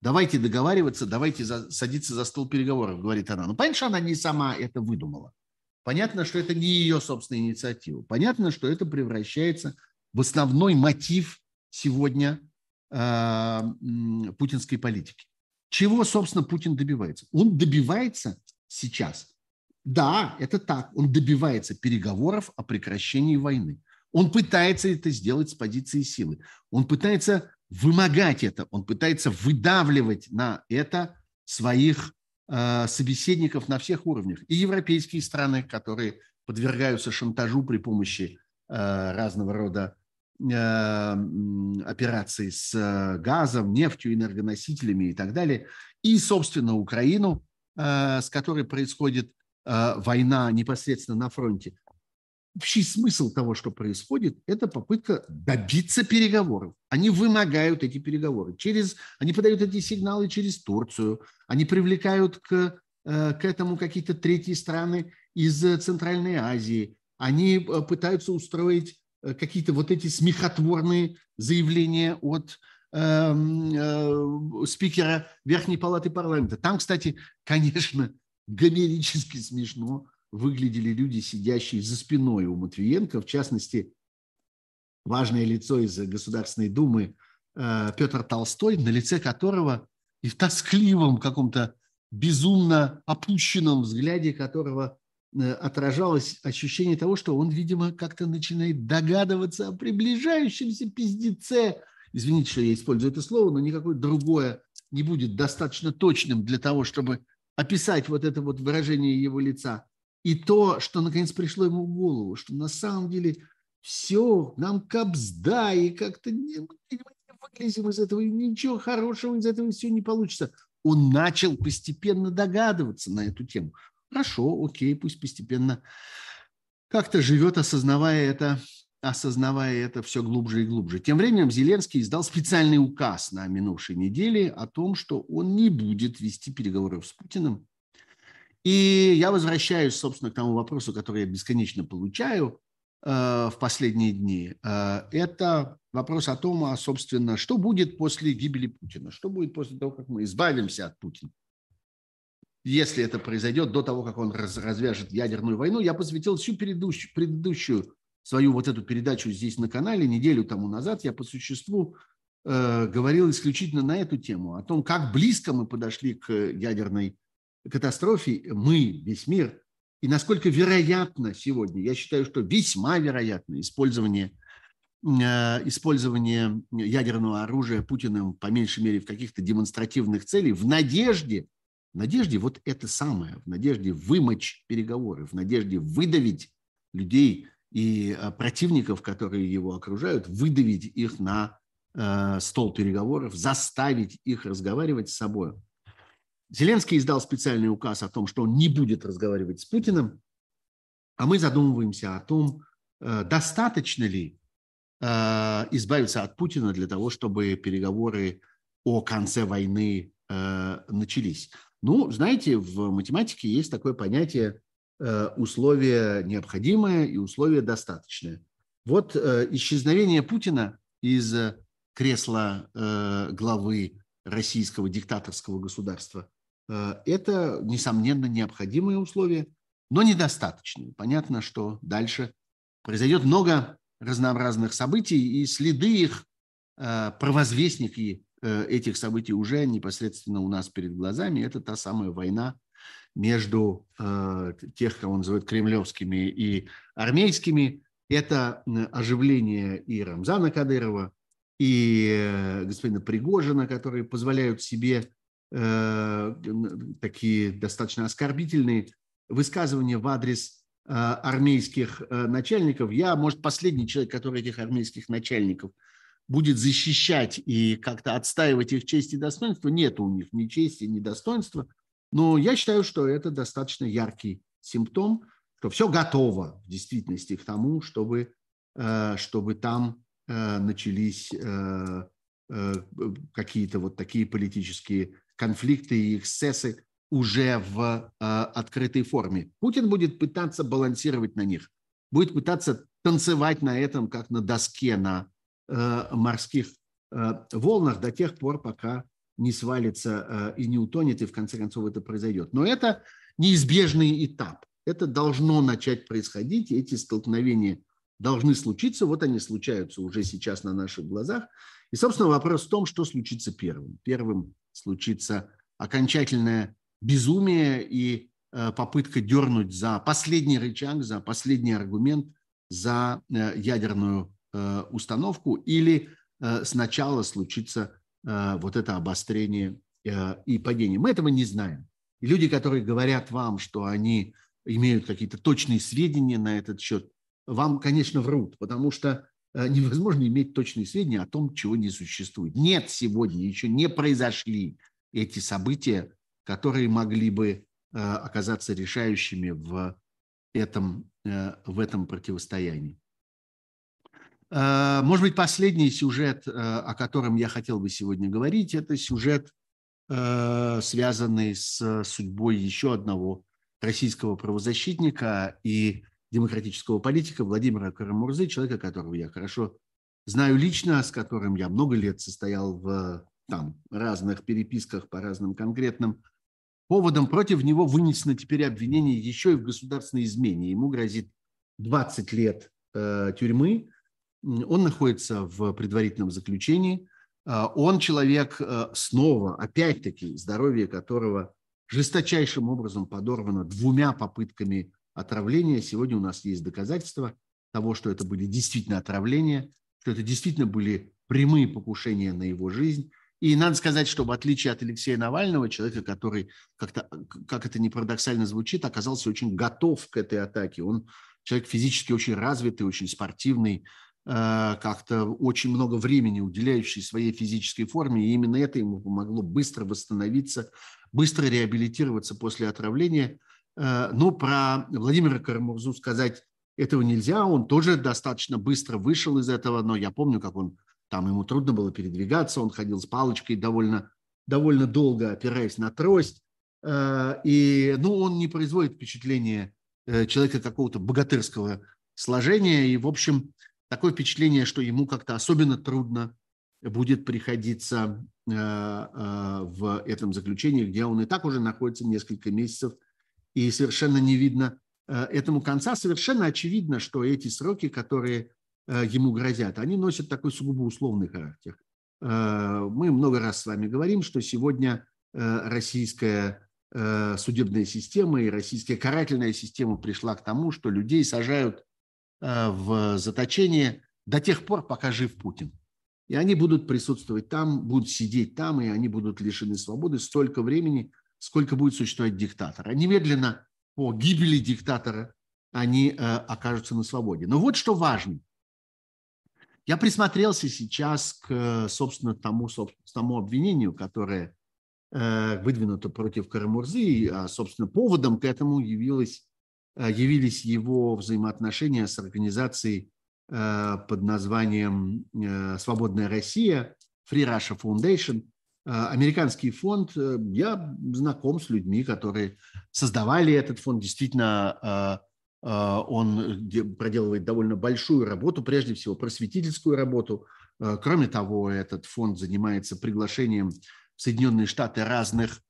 Давайте договариваться, давайте за, садиться за стол переговоров, говорит она. Ну, понятно, что она не сама это выдумала. Понятно, что это не ее собственная инициатива. Понятно, что это превращается в основной мотив сегодня путинской политики. Чего, собственно, Путин добивается? Он добивается сейчас. Да, это так. Он добивается переговоров о прекращении войны. Он пытается это сделать с позиции силы. Он пытается вымогать это. Он пытается выдавливать на это своих э, собеседников на всех уровнях. И европейские страны, которые подвергаются шантажу при помощи э, разного рода операций с газом, нефтью, энергоносителями и так далее, и, собственно, Украину, с которой происходит война непосредственно на фронте. Общий смысл того, что происходит, это попытка добиться переговоров. Они вымогают эти переговоры. Через, они подают эти сигналы через Турцию, они привлекают к, к этому какие-то третьи страны из Центральной Азии, они пытаются устроить какие-то вот эти смехотворные заявления от э, э, спикера Верхней палаты парламента. Там, кстати, конечно, гомерически смешно выглядели люди, сидящие за спиной у Матвиенко. В частности, важное лицо из Государственной Думы э, Петр Толстой, на лице которого и в тоскливом каком-то безумно опущенном взгляде которого отражалось ощущение того, что он, видимо, как-то начинает догадываться о приближающемся пиздеце. Извините, что я использую это слово, но никакое другое не будет достаточно точным для того, чтобы описать вот это вот выражение его лица. И то, что наконец пришло ему в голову, что на самом деле все, нам кабзда, и как-то не, мы не вылезем из этого, и ничего хорошего из этого все не получится. Он начал постепенно догадываться на эту тему. Хорошо, окей, пусть постепенно как-то живет, осознавая это, осознавая это все глубже и глубже. Тем временем Зеленский издал специальный указ на минувшей неделе о том, что он не будет вести переговоры с Путиным. И я возвращаюсь, собственно, к тому вопросу, который я бесконечно получаю э, в последние дни. Э, это вопрос о том, а, собственно, что будет после гибели Путина, что будет после того, как мы избавимся от Путина. Если это произойдет до того, как он раз, развяжет ядерную войну, я посвятил всю предыдущую, предыдущую свою вот эту передачу здесь на канале, неделю тому назад я по существу э, говорил исключительно на эту тему, о том, как близко мы подошли к ядерной катастрофе, мы, весь мир, и насколько вероятно сегодня, я считаю, что весьма вероятно использование, э, использование ядерного оружия Путиным, по меньшей мере, в каких-то демонстративных целях, в надежде В надежде вот это самое, в надежде вымочь переговоры, в надежде выдавить людей и противников, которые его окружают, выдавить их на э, стол переговоров, заставить их разговаривать с собой. Зеленский издал специальный указ о том, что он не будет разговаривать с Путиным, а мы задумываемся о том, э, достаточно ли э, избавиться от Путина для того, чтобы переговоры о конце войны э, начались. Ну, знаете, в математике есть такое понятие э, условие необходимое и условие достаточное. Вот э, исчезновение Путина из кресла э, главы российского диктаторского государства э, – это, несомненно, необходимые условия, но недостаточные. Понятно, что дальше произойдет много разнообразных событий, и следы их, э, провозвестники этих событий уже непосредственно у нас перед глазами. Это та самая война между э, тех, кого называют кремлевскими и армейскими. Это оживление и Рамзана Кадырова, и э, господина Пригожина, которые позволяют себе э, такие достаточно оскорбительные высказывания в адрес э, армейских э, начальников. Я, может, последний человек, который этих армейских начальников будет защищать и как-то отстаивать их честь и достоинство. Нет у них ни чести, ни достоинства. Но я считаю, что это достаточно яркий симптом, что все готово в действительности к тому, чтобы, чтобы там начались какие-то вот такие политические конфликты и эксцессы уже в открытой форме. Путин будет пытаться балансировать на них, будет пытаться танцевать на этом, как на доске, на морских волнах до тех пор, пока не свалится и не утонет, и в конце концов это произойдет. Но это неизбежный этап. Это должно начать происходить, эти столкновения должны случиться. Вот они случаются уже сейчас на наших глазах. И, собственно, вопрос в том, что случится первым. Первым случится окончательное безумие и попытка дернуть за последний рычаг, за последний аргумент, за ядерную установку, или сначала случится вот это обострение и падение. Мы этого не знаем. И люди, которые говорят вам, что они имеют какие-то точные сведения на этот счет, вам, конечно, врут, потому что невозможно иметь точные сведения о том, чего не существует. Нет, сегодня еще не произошли эти события, которые могли бы оказаться решающими в этом, в этом противостоянии. Может быть, последний сюжет, о котором я хотел бы сегодня говорить, это сюжет, связанный с судьбой еще одного российского правозащитника и демократического политика Владимира Кара-Мурзы, человека, которого я хорошо знаю лично, с которым я много лет состоял в там, разных переписках по разным конкретным поводам. Против него вынесено теперь обвинение еще и в государственной измене. Ему грозит двадцать лет э, тюрьмы. Он находится в предварительном заключении. Он человек снова, опять-таки, здоровье которого жесточайшим образом подорвано двумя попытками отравления. Сегодня у нас есть доказательства того, что это были действительно отравления, что это действительно были прямые покушения на его жизнь. И надо сказать, что в отличие от Алексея Навального, человека, который, как-то, как это ни парадоксально звучит, оказался очень готов к этой атаке. Он человек физически очень развитый, очень спортивный, как-то очень много времени уделяющий своей физической форме, и именно это ему помогло быстро восстановиться, быстро реабилитироваться после отравления. Но про Владимира Кара-Мурзу сказать этого нельзя, он тоже достаточно быстро вышел из этого, но я помню, как он, там ему трудно было передвигаться, он ходил с палочкой довольно, довольно долго, опираясь на трость, и, ну, он не производит впечатление человека какого-то богатырского сложения, и, в общем, такое впечатление, что ему как-то особенно трудно будет приходиться э, э, в этом заключении, где он и так уже находится несколько месяцев, и совершенно не видно э, этому конца. Совершенно очевидно, что эти сроки, которые э, ему грозят, они носят такой сугубо условный характер. Э, мы много раз с вами говорим, что сегодня э, российская э, судебная система и российская карательная система пришла к тому, что людей сажают в заточение до тех пор, пока жив Путин. И они будут присутствовать там, будут сидеть там, и они будут лишены свободы столько времени, сколько будет существовать диктатора. Немедленно по гибели диктатора они э, окажутся на свободе. Но вот что важно. Я присмотрелся сейчас к, собственно, тому, собственно, тому обвинению, которое э, выдвинуто против Кара-Мурзы. А, собственно, поводом к этому явилось, явились его взаимоотношения с организацией э, под названием э, «Свободная Россия», Free Russia Foundation, американский фонд. Я знаком с людьми, которые создавали этот фонд. Действительно, он проделывает довольно большую работу, прежде всего просветительскую работу. Кроме того, этот фонд занимается приглашением в Соединенные Штаты разных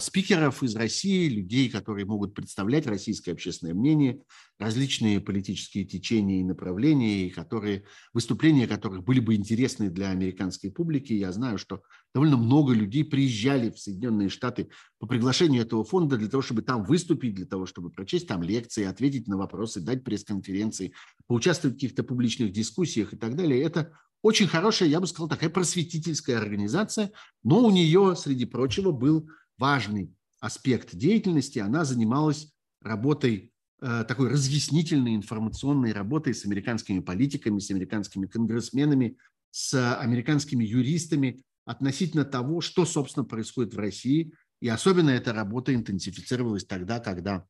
спикеров из России, людей, которые могут представлять российское общественное мнение, различные политические течения и направления, и которые, выступления которых были бы интересны для американской публики. Я знаю, что довольно много людей приезжали в Соединенные Штаты по приглашению этого фонда для того, чтобы там выступить, для того, чтобы прочесть там лекции, ответить на вопросы, дать пресс-конференции, поучаствовать в каких-то публичных дискуссиях и так далее. Это очень хорошая, я бы сказал, такая просветительская организация, но у нее, среди прочего, был важный аспект деятельности. Она занималась работой, такой разъяснительной, информационной работой с американскими политиками, с американскими конгрессменами, с американскими юристами относительно того, что, собственно, происходит в России. И особенно эта работа интенсифицировалась тогда, когда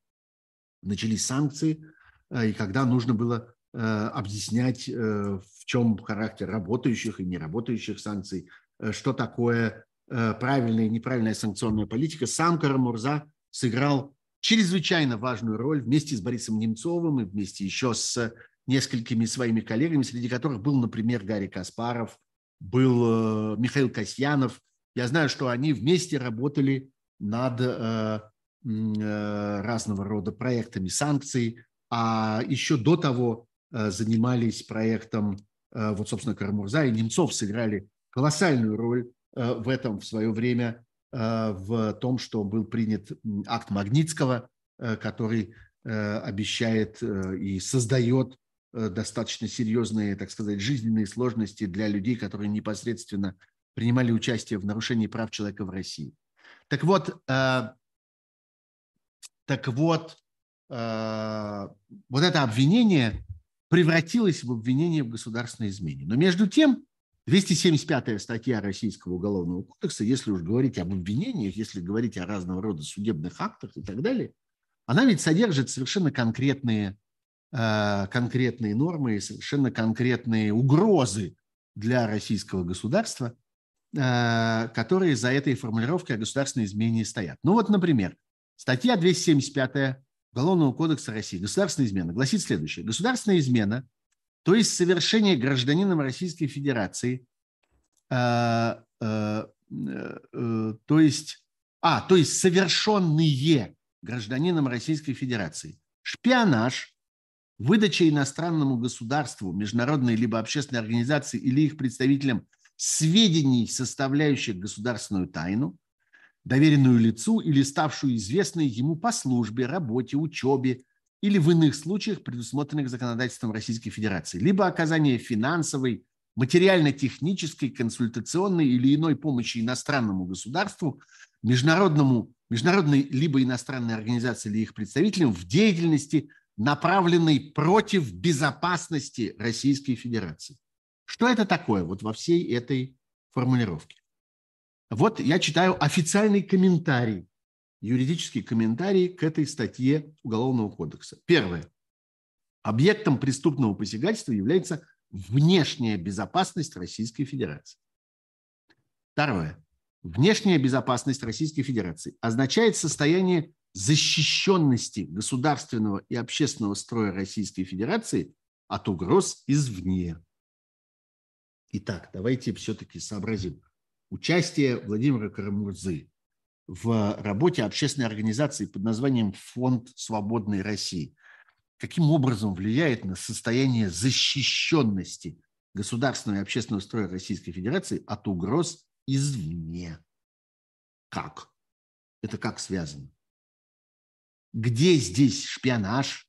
начались санкции и когда нужно было объяснять, в чем характер работающих и неработающих санкций, что такое правильная и неправильная санкционная политика. Сам Кара-Мурза сыграл чрезвычайно важную роль вместе с Борисом Немцовым и вместе еще с несколькими своими коллегами, среди которых был, например, Гарри Каспаров, был Михаил Касьянов. Я знаю, что они вместе работали над разного рода проектами санкций, а еще до того занимались проектом, вот, собственно, Кара-Мурза и Немцов сыграли колоссальную роль в этом в свое время, в том, что был принят акт Магнитского, который обещает и создает достаточно серьезные, так сказать, жизненные сложности для людей, которые непосредственно принимали участие в нарушении прав человека в России. Так вот, так вот, вот это обвинение превратилось в обвинение в государственной измене. Но между тем, двести семьдесят пятая статья Российского уголовного кодекса, если уж говорить об обвинениях, если говорить о разного рода судебных актах и так далее, она ведь содержит совершенно конкретные, конкретные нормы, совершенно конкретные угрозы для российского государства, которые за этой формулировкой о государственной измене стоят. Ну вот, например, статья двести семьдесят пятая Уголовного кодекса России «Государственная измена» гласит следующее. Государственная измена, то есть совершение гражданином Российской Федерации, э, э, э, то есть, а, то есть совершенные гражданином Российской Федерации, шпионаж, выдача иностранному государству, международной либо общественной организации или их представителям сведений, составляющих государственную тайну, доверенную лицу или ставшую известной ему по службе, работе, учебе или в иных случаях, предусмотренных законодательством Российской Федерации, либо оказание финансовой, материально-технической, консультационной или иной помощи иностранному государству, международному, международной либо иностранной организации или их представителям в деятельности, направленной против безопасности Российской Федерации. Что это такое вот во всей этой формулировке? Вот я читаю официальный комментарий, юридический комментарий к этой статье Уголовного кодекса. Первое. Объектом преступного посягательства является внешняя безопасность Российской Федерации. Второе. Внешняя безопасность Российской Федерации означает состояние защищенности государственного и общественного строя Российской Федерации от угроз извне. Итак, давайте все-таки сообразим. Участие Владимира Кара-Мурзы в работе общественной организации под названием «Фонд Свободной России» каким образом влияет на состояние защищенности государственного и общественного строя Российской Федерации от угроз извне? Как? Это как связано? Где здесь шпионаж?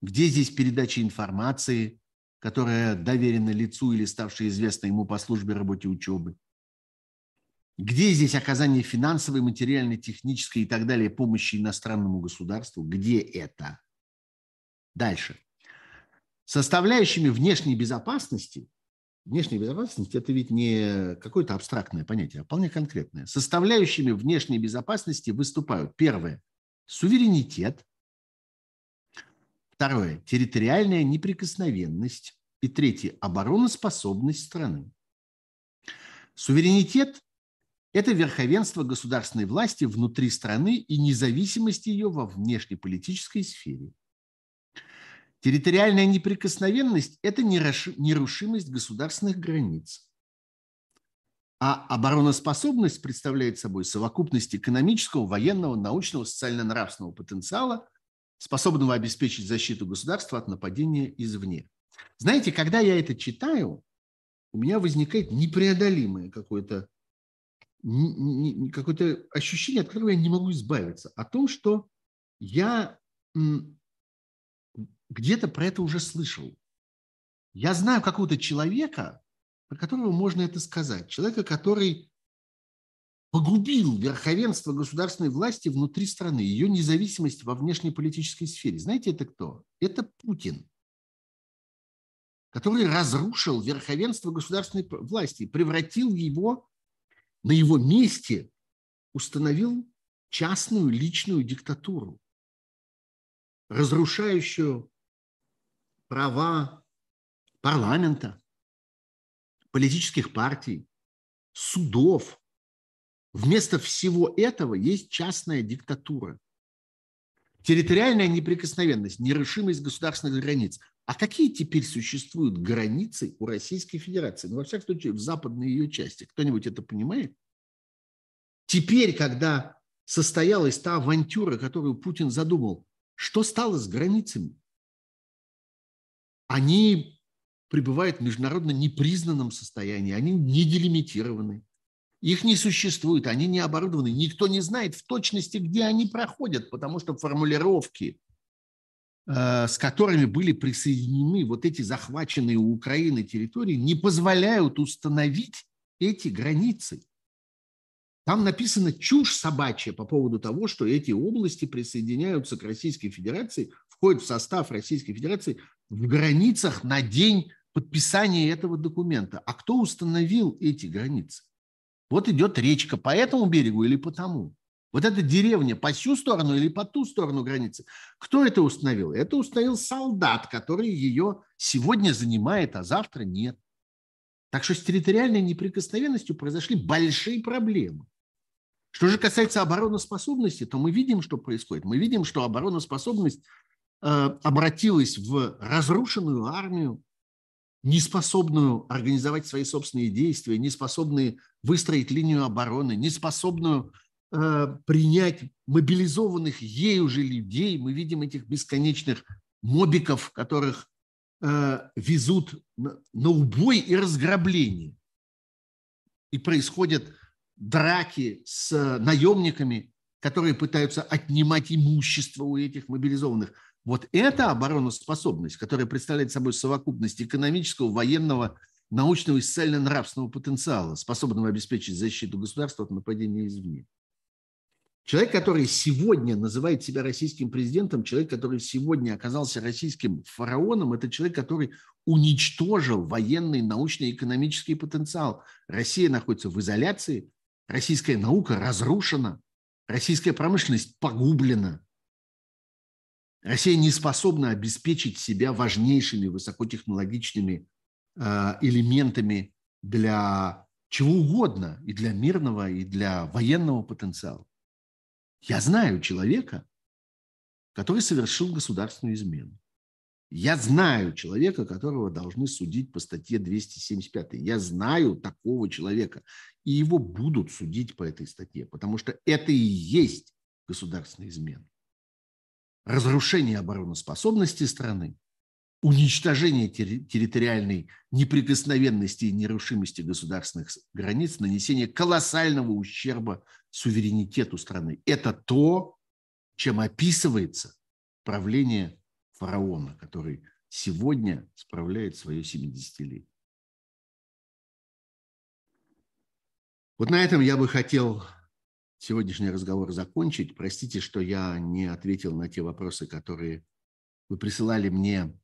Где здесь передача информации, которая доверена лицу или ставшей известной ему по службе, работе, учебы? Где здесь оказание финансовой, материальной, технической и так далее помощи иностранному государству? Где это? Дальше. Составляющими внешней безопасности, внешняя безопасность – это ведь не какое-то абстрактное понятие, а вполне конкретное. Составляющими внешней безопасности выступают: первое – суверенитет, второе – территориальная неприкосновенность и третье – обороноспособность страны. Суверенитет – это верховенство государственной власти внутри страны и независимость ее во внешнеполитической сфере. Территориальная неприкосновенность – это нерушимость государственных границ. А обороноспособность представляет собой совокупность экономического, военного, научного, социально-нравственного потенциала, способного обеспечить защиту государства от нападения извне. Знаете, когда я это читаю, у меня возникает непреодолимое какое-то, какое-то ощущение, от которого я не могу избавиться, о том, что я... где-то про это уже слышал. Я знаю какого-то человека, про которого можно это сказать. Человека, который погубил верховенство государственной власти внутри страны, ее независимость во внешнеполитической сфере. Знаете, это кто? Это Путин, который разрушил верховенство государственной власти, превратил его, на его месте установил частную личную диктатуру, разрушающую права парламента, политических партий, судов. Вместо всего этого есть частная диктатура. Территориальная неприкосновенность, нерушимость государственных границ. А какие теперь существуют границы у Российской Федерации? Ну, во всяком случае, в западной ее части. Кто-нибудь это понимает? Теперь, когда состоялась та авантюра, которую Путин задумал, что стало с границами? Они пребывают в международно непризнанном состоянии, они не делимитированы, их не существует, они не оборудованы, никто не знает в точности, где они проходят, потому что формулировки, с которыми были присоединены вот эти захваченные у Украины территории, не позволяют установить эти границы. Там написано чушь собачья по поводу того, что эти области присоединяются к Российской Федерации, входят в состав Российской Федерации в границах на день подписания этого документа. А кто установил эти границы? Вот идет речка по этому берегу или по тому? Вот эта деревня по всю сторону или по ту сторону границы? Кто это установил? Это установил солдат, который ее сегодня занимает, а завтра нет. Так что с территориальной неприкосновенностью произошли большие проблемы. Что же касается обороноспособности, то мы видим, что происходит. Мы видим, что обороноспособность э, обратилась в разрушенную армию, неспособную организовать свои собственные действия, неспособную выстроить линию обороны, неспособную э, принять мобилизованных ею же людей. Мы видим этих бесконечных мобиков, которых э, везут на, на убой и разграбление. И происходят драки с наемниками, которые пытаются отнимать имущество у этих мобилизованных. Вот эта обороноспособность, которая представляет собой совокупность экономического, военного, научного и социально-нравственного потенциала, способного обеспечить защиту государства от нападения извне. Человек, который сегодня называет себя российским президентом, человек, который сегодня оказался российским фараоном, это человек, который уничтожил военный, научный и экономический потенциал. Россия находится в изоляции, российская наука разрушена, российская промышленность погублена. Россия не способна обеспечить себя важнейшими высокотехнологичными элементами для чего угодно, и для мирного, и для военного потенциала. Я знаю человека, который совершил государственную измену. Я знаю человека, которого должны судить по статье двести семьдесят пять. Я знаю такого человека. И его будут судить по этой статье, потому что это и есть государственная измена. Разрушение обороноспособности страны, уничтожение территориальной неприкосновенности и нерушимости государственных границ, нанесение колоссального ущерба суверенитету страны. Это то, чем описывается правление фараона, который сегодня справляет свое семидесятилетие. Вот на этом я бы хотел сегодняшний разговор закончить. Простите, что я не ответил на те вопросы, которые вы присылали мне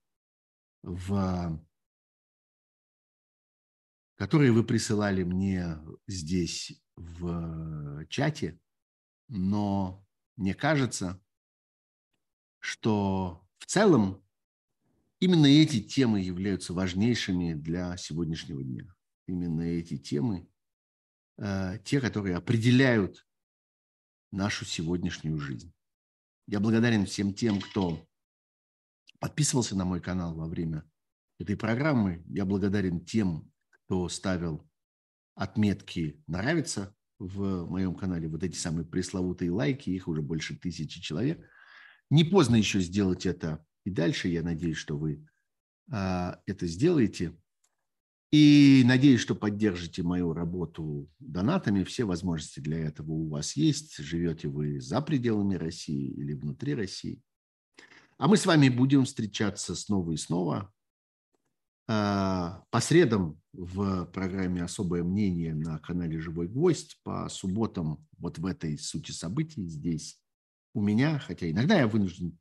в... которые вы присылали мне здесь в чате, но мне кажется, что в целом именно эти темы являются важнейшими для сегодняшнего дня. Именно эти темы, те, которые определяют нашу сегодняшнюю жизнь. Я благодарен всем тем, кто подписывался на мой канал во время этой программы. Я благодарен тем, кто ставил отметки «Нравится» в моем канале, вот эти самые пресловутые лайки, их уже больше тысячи человек. Не поздно еще сделать это и дальше. Я надеюсь, что вы а, это сделаете. И надеюсь, что поддержите мою работу донатами. Все возможности для этого у вас есть. Живете вы за пределами России или внутри России. А мы с вами будем встречаться снова и снова. По средам в программе «Особое мнение» на канале «Живой гвоздь», по субботам вот в этой сути событий здесь у меня, хотя иногда я вынужден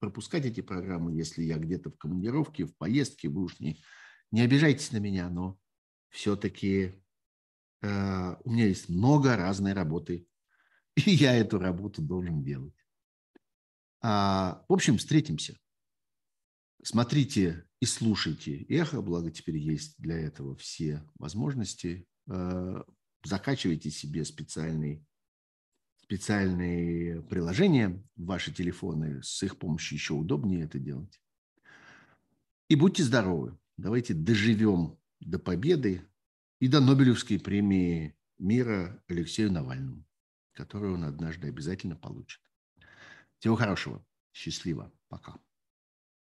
пропускать эти программы, если я где-то в командировке, в поездке, вы уж не, не обижайтесь на меня, но все-таки э, у меня есть много разной работы, и я эту работу должен делать. А, в общем, встретимся. Смотрите и слушайте «Эхо», благо теперь есть для этого все возможности. Закачивайте себе специальные, специальные приложения в ваши телефоны. С их помощью еще удобнее это делать. И будьте здоровы. Давайте доживем до победы и до Нобелевской премии мира Алексею Навальному, которую он однажды обязательно получит. Всего хорошего. Счастливо. Пока.